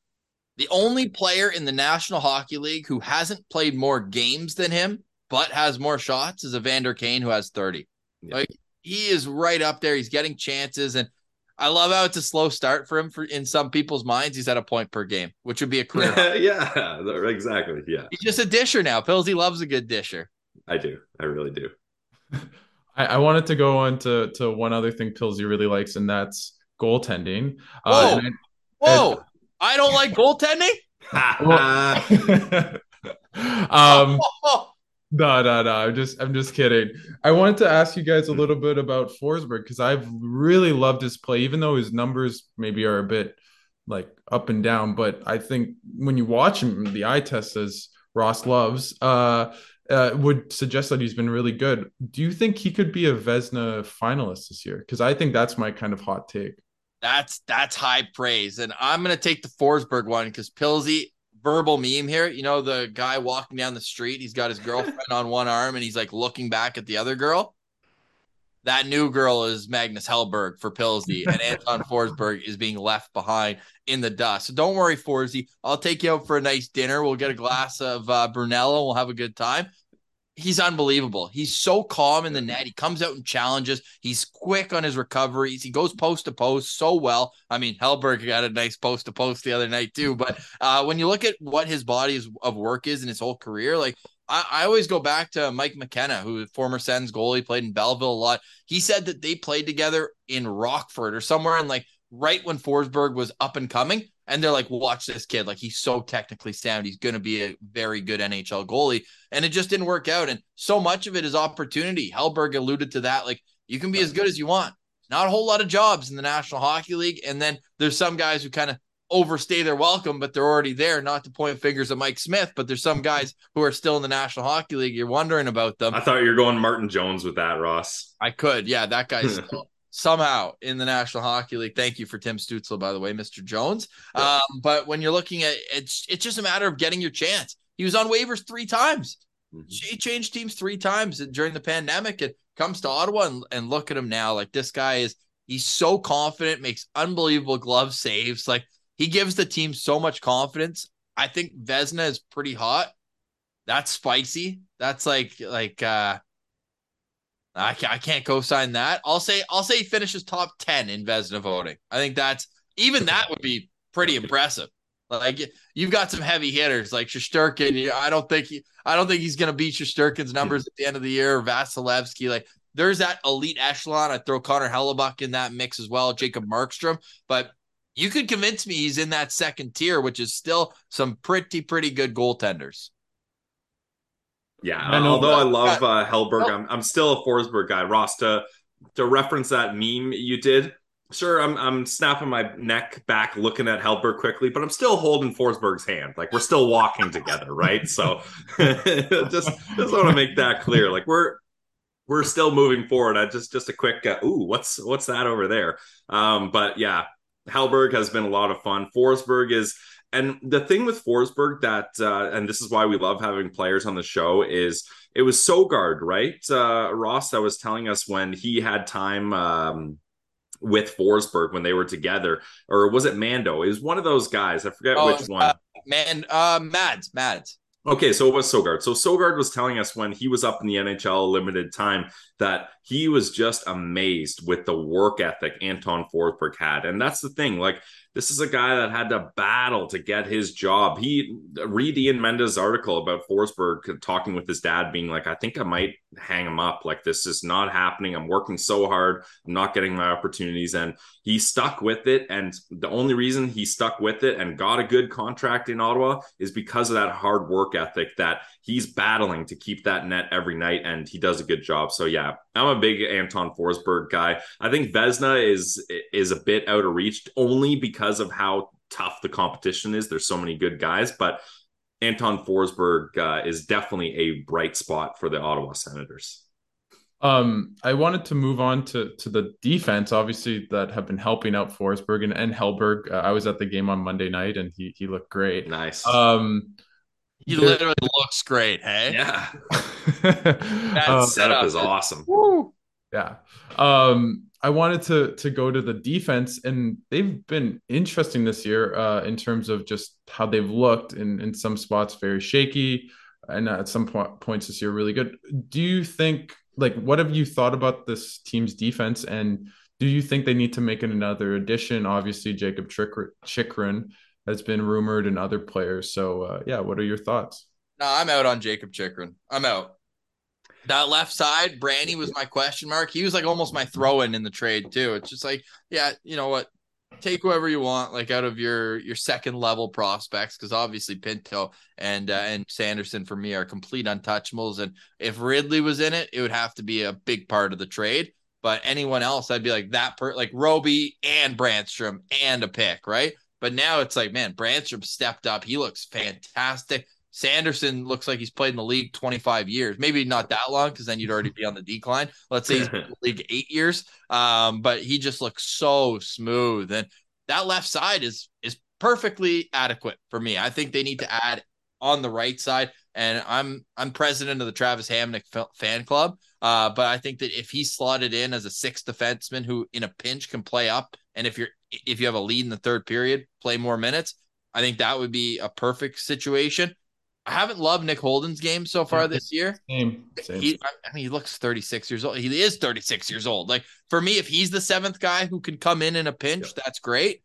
The only player in the National Hockey League who hasn't played more games than him, but has more shots, is Evander Kane, who has 30. Yeah. Like, he is right up there. He's getting chances. And I love how it's a slow start for him. In some people's minds, he's at a point per game, which would be a career. Yeah, exactly. Yeah. He's just a disher now. Pilsy loves a good disher. I do. I really do. I wanted to go on to one other thing Pilsy really likes, and that's goaltending. Whoa. I don't like goaltending? No. I'm just kidding. I wanted to ask you guys a little bit about Forsberg because I've really loved his play, even though his numbers maybe are a bit like up and down. But I think when you watch him, the eye test, as Ross loves, would suggest that he's been really good. Do you think he could be a Vezina finalist this year? Because I think that's my kind of hot take. That's high praise. And I'm going to take the Forsberg one because Pilsy, verbal meme here. You know, the guy walking down the street, he's got his girlfriend on one arm and he's like looking back at the other girl. That new girl is Magnus Hellberg for Pilsy, and Anton Forsberg is being left behind in the dust. So don't worry, Forsy. I'll take you out for a nice dinner. We'll get a glass of Brunello. We'll have a good time. He's unbelievable. He's so calm in the net. He comes out and challenges. He's quick on his recoveries. He goes post to post so well. I mean, Hellberg got a nice post to post the other night too. But when you look at what his body of work is in his whole career, like, I always go back to Mike McKenna, who former Sens goalie, played in Belleville a lot. He said that they played together in Rockford or somewhere, and like right when Forsberg was up and coming, and they're like, watch this kid. Like, he's so technically sound. He's going to be a very good NHL goalie. And it just didn't work out. And so much of it is opportunity. Hellberg alluded to that. Like, you can be as good as you want. Not a whole lot of jobs in the National Hockey League. And then there's some guys who kind of overstay their welcome, but they're already there. Not to point fingers at Mike Smith, but there's some guys who are still in the National Hockey League. You're wondering about them. I thought you were going Martin Jones with that, Ross. I could. Yeah, that guy's still somehow in the National Hockey League. Thank you for Tim Stützle, by the way, Mr. Jones. Yeah. But when you're looking at it's just a matter of getting your chance. He was on waivers 3 times. Mm-hmm. He changed teams 3 times during the pandemic and comes to Ottawa, and look at him now. Like, this guy is, he's so confident, makes unbelievable glove saves. Like, he gives the team so much confidence. I think Vezina is pretty hot. That's spicy. That's like I can't co-sign that. I'll say he finishes top 10 in Vezina voting. I think that's, even that would be pretty impressive. Like, you've got some heavy hitters like Shesterkin. I don't think he's going to beat Shesterkin's numbers at the end of the year, or Vasilevsky. Like, there's that elite echelon. I'd throw Connor Hellebuck in that mix as well, Jacob Markstrom, but you could convince me he's in that second tier, which is still some pretty good goaltenders. Yeah, although I love Hellberg, I'm still a Forsberg guy. Ross, to reference that meme you did, sure, I'm snapping my neck back looking at Hellberg quickly, but I'm still holding Forsberg's hand. Like, we're still walking together, right? So just want to make that clear. Like, we're still moving forward. Just a quick, what's that over there? But yeah. Hellberg has been a lot of fun. Forsberg is, and the thing with Forsberg that, and this is why we love having players on the show, is it was Sogard, right? Ross, that was telling us when he had time with Forsberg when they were together, or was it Mando? It was one of those guys. I forget which one. Mads. Okay, so it was Sogard. So Sogard was telling us when he was up in the NHL limited time that he was just amazed with the work ethic Anton Forsberg had. And that's the thing. Like, this is a guy that had to battle to get his job. He read Ian Menda's article about Forsberg talking with his dad, being like, I think I might hang him up. Like, this is not happening. I'm working so hard. I'm not getting my opportunities. And he stuck with it. And the only reason he stuck with it and got a good contract in Ottawa is because of that hard work ethic that he's battling to keep that net every night, and he does a good job. So yeah, I'm a big Anton Forsberg guy. I think Vezina is a bit out of reach only because of how tough the competition is. There's so many good guys, but Anton Forsberg is definitely a bright spot for the Ottawa Senators. I wanted to move on to the defense, obviously, that have been helping out Forsberg and Hellberg. I was at the game on Monday night, and he looked great. Nice. He literally looks great, hey? Yeah. That setup is awesome. Woo. Yeah. I wanted to go to the defense, and they've been interesting this year in terms of just how they've looked in some spots, very shaky, and at some points this year, really good. Do you think, like, what have you thought about this team's defense, and do you think they need to make another addition? Obviously, Jacob Chychrun has been rumored and other players. So, yeah, what are your thoughts? No, I'm out on Jacob Chychrun. I'm out. That left side, Branny was my question mark. He was like almost my throw-in the trade too. It's just like, yeah, you know what? take whoever you want, like out of your second level prospects, because obviously Pinto and Sanderson for me are complete untouchables. And if Ridley was in it, it would have to be a big part of the trade. But anyone else, I'd be like that like Roby and Brandstrom and a pick, right? But now it's like, man, Brandstrom stepped up. He looks fantastic. Sanderson looks like he's played in the league 25 years, maybe not that long, because then you'd already be on the decline. Let's say he's been in the league 8 years, but he just looks so smooth. And that left side is perfectly adequate for me. I think they need to add on the right side. And I'm president of the Travis Hamonic fan club, but I think that if he's slotted in as a sixth defenseman who in a pinch can play up, and if you have a lead in the third period, play more minutes, I think that would be a perfect situation. I haven't loved Nick Holden's game so far this year. Same. He looks 36 years old. He is 36 years old. Like for me, if he's the seventh guy who can come in a pinch, that's great.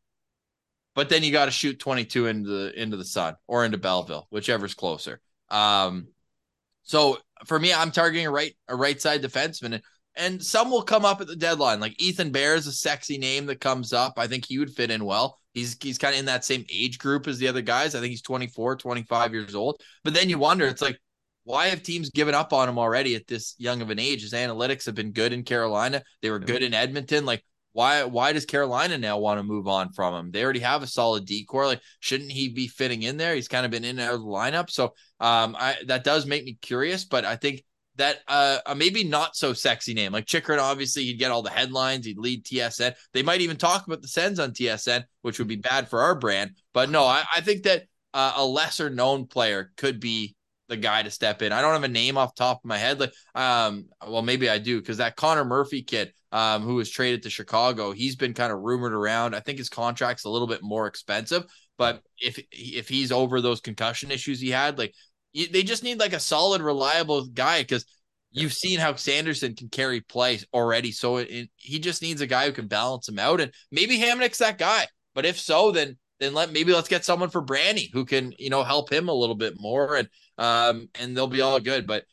But then you got to shoot 22 into the sun or into Belleville, whichever's closer. So for me, I'm targeting a right side defenseman, and some will come up at the deadline. Like Ethan Bear is a sexy name that comes up. I think he would fit in well. He's kind of in that same age group as the other guys. I think he's 24, 25 years old. But then you wonder, it's like, why have teams given up on him already at this young of an age? His analytics have been good in Carolina. They were good in Edmonton. Like, why does Carolina now want to move on from him? They already have a solid decor. Like, shouldn't he be fitting in there? He's kind of been in and out of the lineup. So that does make me curious, but I think that a maybe not so sexy name. Like Chikrin, obviously, he'd get all the headlines. He'd lead TSN. They might even talk about the Sens on TSN, which would be bad for our brand. But no, I think that a lesser-known player could be the guy to step in. I don't have a name off the top of my head. Like, well, maybe I do, because that Connor Murphy kid who was traded to Chicago, he's been kind of rumored around. I think his contract's a little bit more expensive. But if he's over those concussion issues he had, like, they just need like a solid, reliable guy, because you've seen how Sanderson can carry play already. So he just needs a guy who can balance him out, and maybe Hamonic's that guy. But if so, then let's get someone for Branny who can help him a little bit more, and they'll be all good. But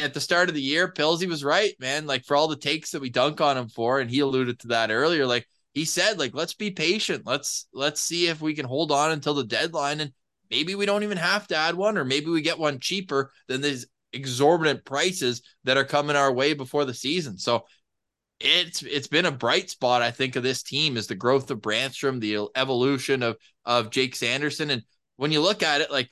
at the start of the year, Pilsy was right, man. Like for all the takes that we dunk on him for, and he alluded to that earlier. Like he said, like let's be patient. Let's see if we can hold on until the deadline and. Maybe we don't even have to add one, or maybe we get one cheaper than these exorbitant prices that are coming our way before the season. So it's been a bright spot, I think, of this team is the growth of Brandstrom, the evolution of Jake Sanderson. And when you look at it, like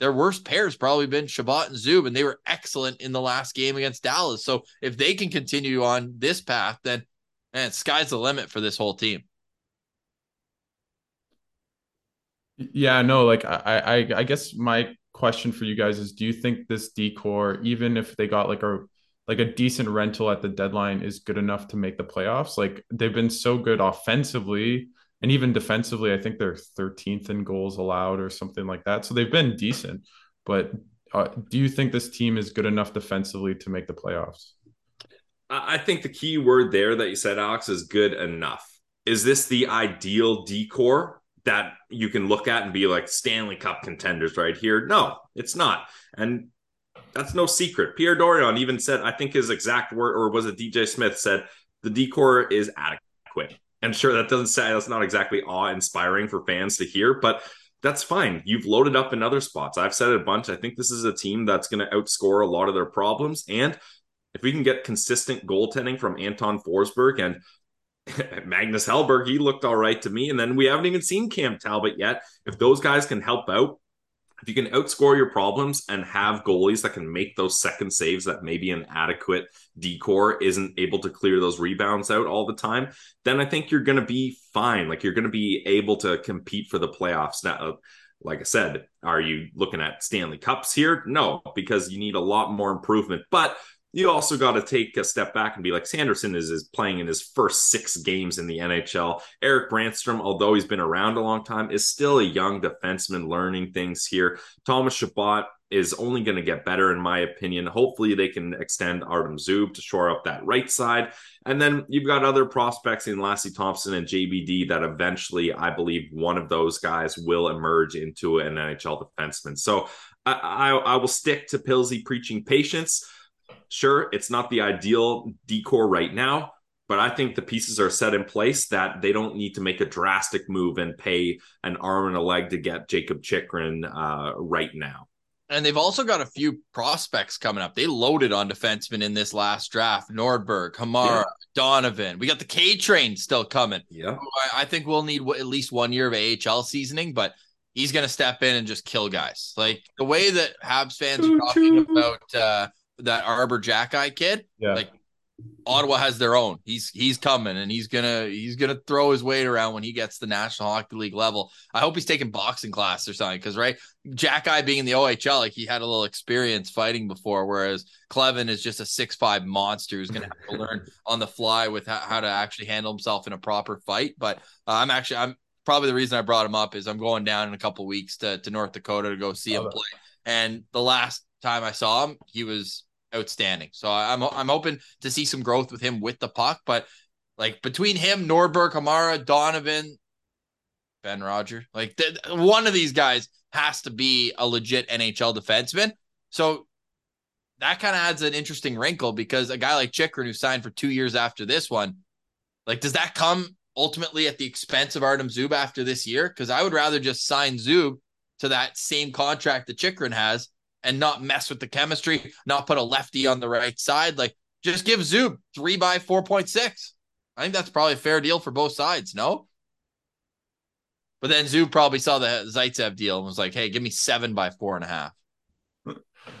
their worst pair's probably been Shabbat and Zub, and they were excellent in the last game against Dallas. So if they can continue on this path, then man, sky's the limit for this whole team. Yeah, no, like I guess my question for you guys is, do you think this decor, even if they got like a decent rental at the deadline, is good enough to make the playoffs? Like they've been so good offensively and even defensively. I think they're 13th in goals allowed or something like that. So they've been decent, but do you think this team is good enough defensively to make the playoffs? I think the key word there that you said, Alex, is good enough. Is this the ideal decor that you can look at and be like Stanley Cup contenders right here? No, it's not. And that's no secret. Pierre Dorion even said, I think his exact word, or was it DJ Smith said, the decor is adequate. And sure, that doesn't say, that's not exactly awe-inspiring for fans to hear, but that's fine. You've loaded up in other spots. I've said it a bunch. I think this is a team that's going to outscore a lot of their problems. And if we can get consistent goaltending from Anton Forsberg and Magnus Hellberg, he looked all right to me. And then we haven't even seen Cam Talbot yet. If those guys can help out, if you can outscore your problems and have goalies that can make those second saves that maybe an adequate decor isn't able to clear those rebounds out all the time, then I think you're going to be fine. Like you're going to be able to compete for the playoffs. Now, like I said, are you looking at Stanley Cups here? No, because you need a lot more improvement. But you also got to take a step back and be like, Sanderson is playing in his first 6 games in the NHL. Eric Brandstrom, although he's been around a long time, is still a young defenseman learning things here. Thomas Chabot is only going to get better, in my opinion. Hopefully they can extend Artem Zub to shore up that right side. And then you've got other prospects in Lassie Thompson and JBD that eventually, I believe, one of those guys will emerge into an NHL defenseman. So I will stick to Pilsy preaching patience. Sure, it's not the ideal decor right now, But I think the pieces are set in place that they don't need to make a drastic move and pay an arm and a leg to get Jacob Chychrun right now. And they've also got a few prospects coming up. They loaded on defensemen in this last draft. Nordberg, Hamara, Donovan. We got the K-Train still coming. Yeah, I think we'll need at least 1 year of AHL seasoning, but he's going to step in and just kill guys. Like the way that Habs fans are talking about that Arbor Jack-Eye kid, like Ottawa has their own. He's coming, and he's gonna throw his weight around when he gets to the National Hockey League level. I hope he's taking boxing class or something, because right, Jack-Eye being in the OHL, like he had a little experience fighting before, whereas Clevin is just a 6'5" monster who's gonna have to learn on the fly with how to actually handle himself in a proper fight. But I'm probably the reason I brought him up is I'm going down in a couple of weeks to North Dakota to go see him play, and the last time I saw him, he was outstanding. So I'm hoping to see some growth with him with the puck, but like between him, Nordberg, Hamara, Donovan, Ben Roger, like one of these guys has to be a legit NHL defenseman. So that kind of adds an interesting wrinkle, because a guy like Chychrun, who signed for 2 years after this one, like, does that come ultimately at the expense of Artem Zub after this year? Because I would rather just sign Zub to that same contract that Chychrun has and not mess with the chemistry, not put a lefty on the right side. Like, just give Zub 3x4.6. I think that's probably a fair deal for both sides, no? But then Zub probably saw the Zaitsev deal and was like, hey, give me 7x4.5.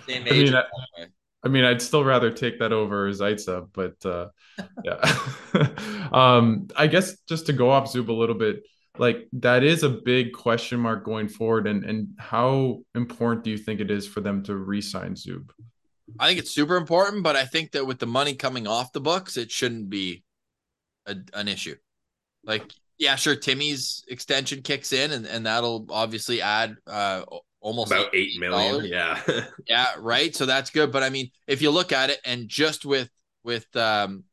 Same age. I mean, I'd still rather take that over Zaitsev, but yeah. I guess just to go off Zub a little bit, like that is a big question mark going forward. And how important do you think it is for them to re-sign Zub? I think it's super important, but I think that with the money coming off the books, it shouldn't be an issue. Like, yeah, sure. Timmy's extension kicks in and that'll obviously add almost about $8 million. Yeah. Yeah. Right. So that's good. But I mean, if you look at it and just with Holden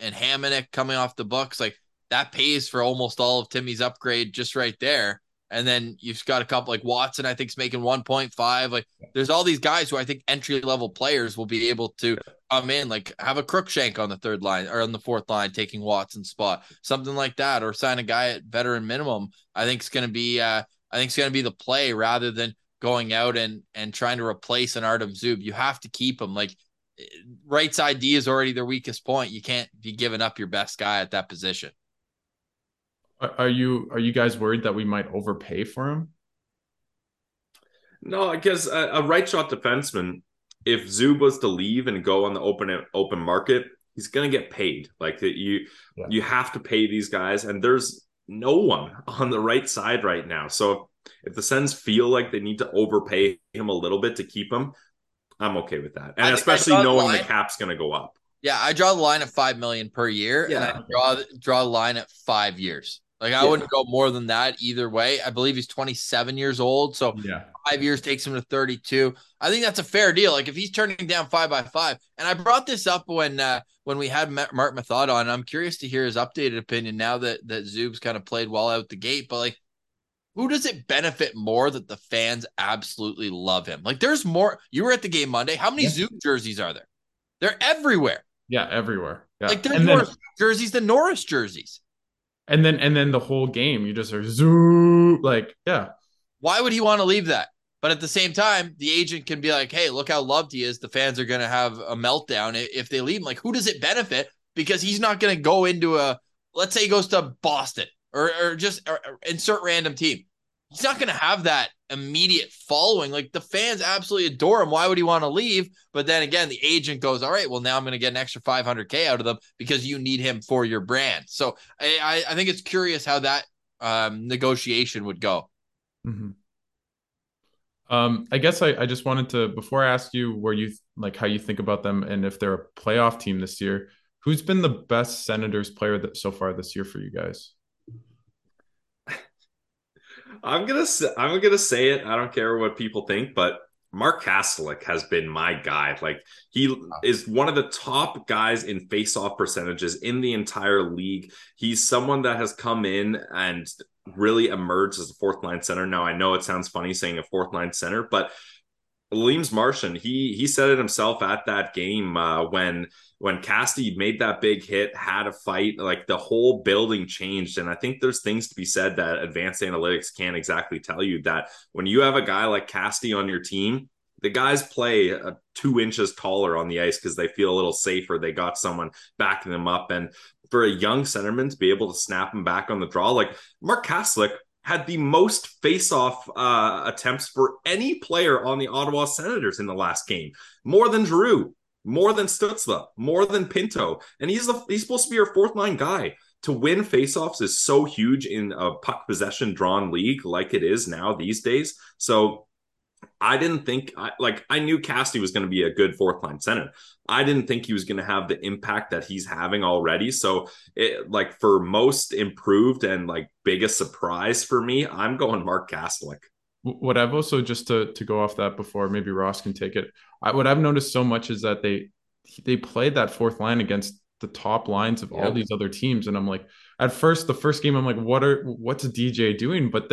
and Hamonic coming off the books, like, that pays for almost all of Timmy's upgrade just right there. And then you've got a couple like Watson, I think, is making 1.5. Like, there's all these guys who I think entry-level players will be able to come in, like have a Crookshank on the third line or on the fourth line taking Watson's spot, something like that, or sign a guy at veteran minimum. I think it's going to be the play rather than going out and trying to replace an Artem Zub. You have to keep him. Like, right side D is already their weakest point. You can't be giving up your best guy at that position. Are you guys worried that we might overpay for him? No, I guess a right shot defenseman, if Zub was to leave and go on the open market, he's going to get paid. Like, you have to pay these guys, and there's no one on the right side right now. So if the Sens feel like they need to overpay him a little bit to keep him, I'm okay with that. And especially knowing the cap's going to go up. Yeah, I draw the line at $5 million per year, and I draw the line at 5 years. Like, I wouldn't go more than that either way. I believe he's 27 years old, so 5 years takes him to 32. I think that's a fair deal. Like, if he's turning down 5x5, and I brought this up when we had Mark Method on, and I'm curious to hear his updated opinion now that Zub's kind of played well out the gate. But like, who does it benefit more that the fans absolutely love him? Like, there's more. You were at the game Monday. How many Zub jerseys are there? They're everywhere. Yeah, everywhere. Yeah. Like, there's more jerseys than Norris jerseys. And then the whole game, you just are Zub. Like, yeah. Why would he want to leave that? But at the same time, the agent can be like, hey, look how loved he is. The fans are going to have a meltdown if they leave him. Like, who does it benefit? Because he's not going to go into let's say he goes to Boston or insert random team. He's not going to have that immediate following. Like, the fans absolutely adore him. Why would he want to leave? But then again, the agent goes, all right, well, now I'm going to get an extra $500K out of them because you need him for your brand. So I think it's curious how that negotiation would go. Mm-hmm. I guess I just wanted to, before I ask you where you like how you think about them and if they're a playoff team this year, who's been the best Senators player so far this year for you guys? I'm gonna say it. I don't care what people think, but Mark Kastelik has been my guy. Like, he is one of the top guys in face-off percentages in the entire league. He's someone that has come in and really emerged as a fourth-line center. Now, I know it sounds funny saying a fourth-line center, but Leems Martian, he said it himself at that game when Cassidy made that big hit, had a fight, like the whole building changed. And I think there's things to be said that advanced analytics can't exactly tell you, that when you have a guy like Cassidy on your team, the guys play 2 inches taller on the ice because they feel a little safer. They got someone backing them up. And for a young centerman to be able to snap him back on the draw, like Mark Kaslick had the most face-off attempts for any player on the Ottawa Senators in the last game. More than Giroux, more than Stützle, more than Pinto. And he's supposed to be your fourth-line guy. To win face-offs is so huge in a puck possession-drawn league like it is now these days. So I didn't think, I knew Cassidy was going to be a good fourth-line center. I didn't think he was going to have the impact that he's having already. So, for most improved and biggest surprise for me, I'm going Mark Kaslick. What I've also, just to go off that before, maybe Ross can take it. What I've noticed so much is that they played that fourth line against the top lines of all these other teams, and I'm like, at first, the first game, I'm like, what's DJ doing? But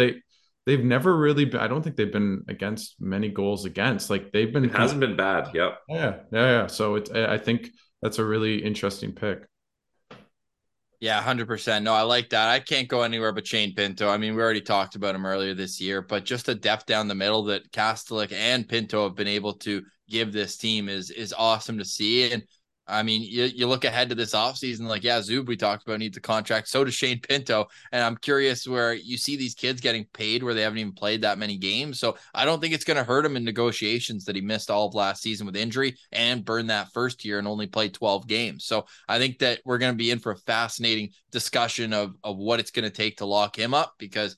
They've never really been, I don't think they've been against many goals against. It hasn't been bad. Yep. Yeah. So I think that's a really interesting pick. Yeah, 100%. No, I like that. I can't go anywhere but Shane Pinto. I mean, we already talked about him earlier this year, but just the depth down the middle that Kastelik and Pinto have been able to give this team is awesome to see. And I mean, you look ahead to this offseason, Zub, we talked about, needs a contract. So does Shane Pinto. And I'm curious where you see these kids getting paid where they haven't even played that many games. So I don't think it's going to hurt him in negotiations that he missed all of last season with injury and burned that first year and only played 12 games. So I think that we're going to be in for a fascinating discussion of what it's going to take to lock him up, because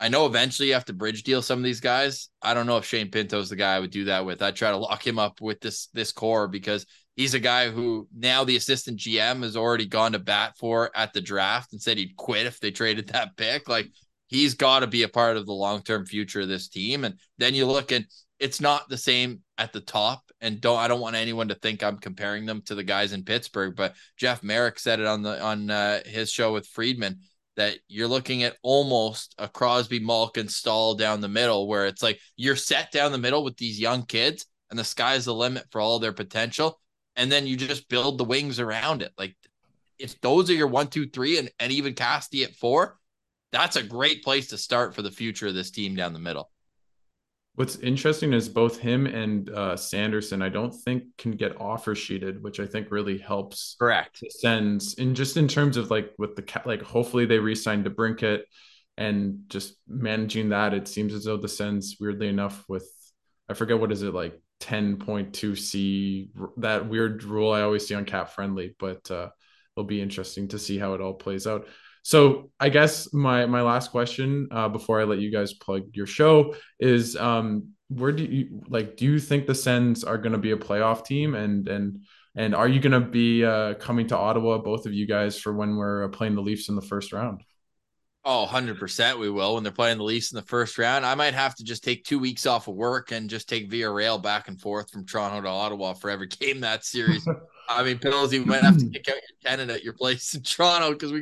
I know eventually you have to bridge deal some of these guys. I don't know if Shane Pinto's the guy I would do that with. I'd try to lock him up with this core, because he's a guy who now the assistant GM has already gone to bat for at the draft and said he'd quit if they traded that pick. He's got to be a part of the long-term future of this team. And then you look at, it's not the same at the top. And I don't want anyone to think I'm comparing them to the guys in Pittsburgh, but Jeff Merrick said it on his show with Friedman, that you're looking at almost a Crosby, Malkin, Stahl down the middle, where it's like you're set down the middle with these young kids and the sky's the limit for all their potential. And then you just build the wings around it. If those are your 1, 2, 3 and even Cassidy at 4, that's a great place to start for the future of this team down the middle. What's interesting is both him and Sanderson, I don't think, can get offer sheeted, which I think really helps. Correct. The Sens. And just in terms of hopefully they re-sign DeBrincat and just managing that. It seems as though the Sens, weirdly enough, with, I forget, what is it, 10.2C, that weird rule I always see on Cap Friendly, but it'll be interesting to see how it all plays out. So I guess my last question before I let you guys plug your show is, where do you think the Sens are going to be a playoff team? And are you going to be coming to Ottawa, both of you guys, for when we're playing the Leafs in the first round? Oh, 100% we will. When they're playing the Leafs in the first round, I might have to just take 2 weeks off of work and just take via rail back and forth from Toronto to Ottawa for every game that series. I mean, Pillsy, we might have to kick out your tenant at your place in Toronto because we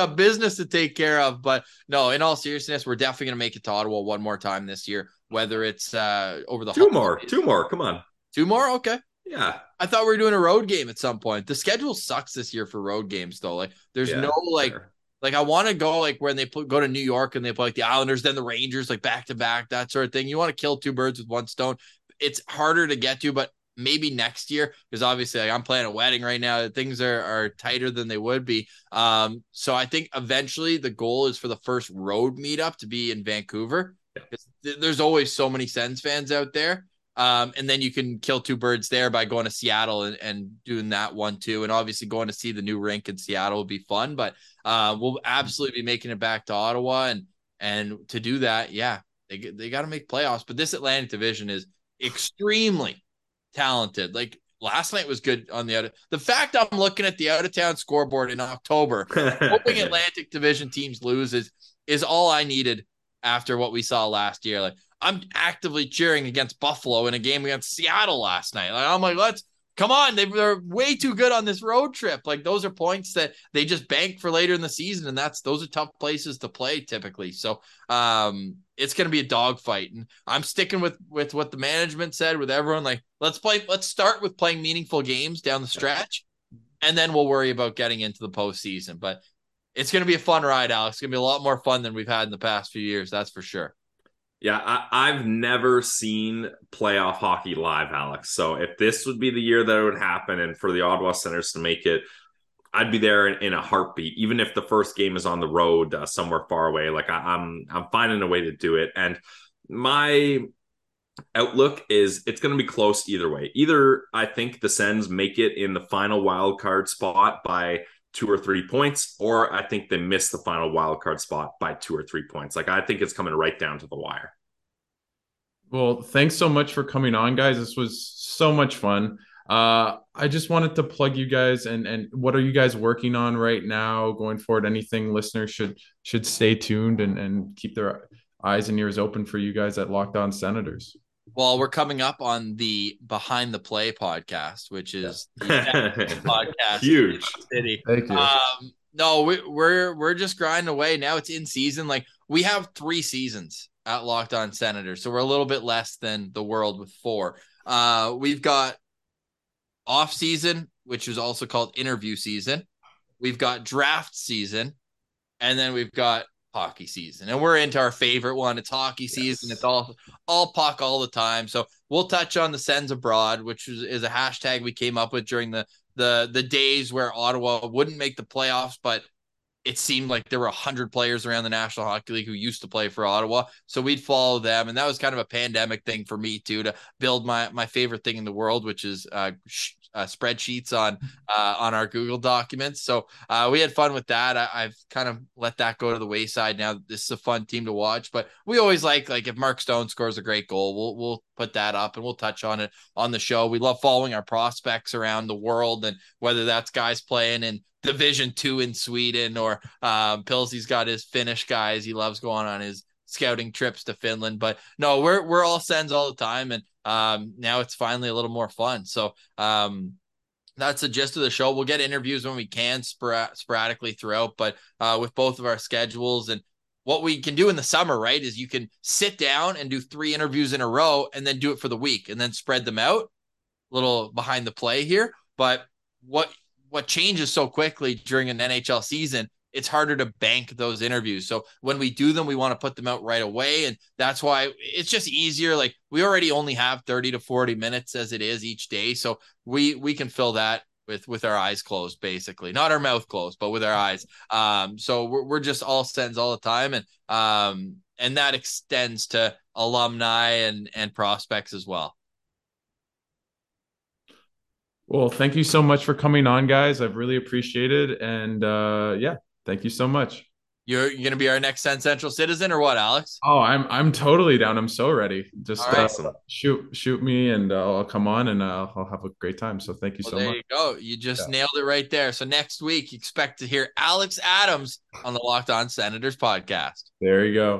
got business to take care of. But no, in all seriousness, we're definitely going to make it to Ottawa one more time this year, whether it's over the two more. Come on. Two more? Okay. Yeah. I thought we were doing a road game at some point. The schedule sucks this year for road games, though. There's no fair. I want to go when they go to New York and they play the Islanders, then the Rangers, back to back, that sort of thing. You want to kill two birds with one stone. It's harder to get to, but maybe next year, because obviously I'm playing a wedding right now. Things are tighter than they would be. So I think eventually the goal is for the first road meetup to be in Vancouver. Yeah. There's always so many Sens fans out there. And then you can kill two birds there by going to Seattle and doing that one too. And obviously going to see the new rink in Seattle will be fun, but we'll absolutely be making it back to Ottawa. And to do that, they got to make playoffs. But this Atlantic division is extremely talented. Last night was good on the fact I'm looking at the out of town scoreboard in October, hoping Atlantic division teams lose is all I needed after what we saw last year. I'm actively cheering against Buffalo in a game against Seattle last night. I'm like, let's Come on, they're way too good on this road trip. Like, those are points that they just bank for later in the season, and those are tough places to play typically. So it's going to be a dogfight, and I'm sticking with what the management said with everyone. Like, let's start with playing meaningful games down the stretch, and then we'll worry about getting into the postseason. But it's going to be a fun ride, Alex. It's going to be a lot more fun than we've had in the past few years. That's for sure. Yeah, I've never seen playoff hockey live, Alex. So if this would be the year that it would happen and for the Ottawa Senators to make it, I'd be there in a heartbeat, even if the first game is on the road somewhere far away. Like, I'm finding a way to do it. And my outlook is it's going to be close either way. Either I think the Sens make it in the final wild card spot by 2 or 3 points, or I think they missed the final wild card spot by 2 or 3 points. Like, I think it's coming right down to the wire. Well, thanks so much for coming on, guys. This was so much fun. I just wanted to plug you guys and what are you guys working on right now going forward? Anything listeners should stay tuned and keep their eyes and ears open for you guys at Locked On Senators. Well, we're coming up on the Behind the Play podcast, which is the podcast. Huge. City. Thank you. No, we're just grinding away. Now it's in season. Like, we have 3 seasons at Locked On Senators, so we're a little bit less than the world with 4. We've got off season, which is also called interview season. We've got draft season, and then we've got hockey season, and we're into our favorite one. It's hockey season. Yes. It's all puck all the time. So we'll touch on the Sens Abroad, which is a hashtag we came up with during the days where Ottawa wouldn't make the playoffs, but it seemed like there were 100 players around the National Hockey League who used to play for Ottawa. So we'd follow them. And that was kind of a pandemic thing for me too, to build my favorite thing in the world, which is spreadsheets on our Google documents. So we had fun with that. I've kind of let that go to the wayside now. This is a fun team to watch, but we always like if Mark Stone scores a great goal, we'll put that up and we'll touch on it on the show. We love following our prospects around the world, and whether that's guys playing in Division 2 in Sweden or Pilsy's got his Finnish guys. He loves going on his scouting trips to Finland. But no, we're all Sens all the time, and now it's finally a little more fun. So that's the gist of the show. We'll get interviews when we can sporadically throughout, but with both of our schedules and what we can do in the summer, right, is you can sit down and do 3 interviews in a row and then do it for the week and then spread them out. A little behind the play here, but what changes so quickly during an NHL season, it's harder to bank those interviews. So when we do them, we want to put them out right away. And that's why it's just easier. Like, we already only have 30 to 40 minutes as it is each day. So we can fill that with our eyes closed, basically. Not our mouth closed, but with our eyes. So we're just all Sens all the time. And that extends to alumni and prospects as well. Well, thank you so much for coming on, guys. I've really appreciated it. And thank you so much. You're going to be our next Sense Central citizen or what, Alex? Oh, I'm totally down. I'm so ready. Just right. Shoot me and I'll come on and I'll have a great time. So thank you so much. There you go. You just nailed it right there. So next week, expect to hear Alex Adams on the Locked On Senators podcast. There you go.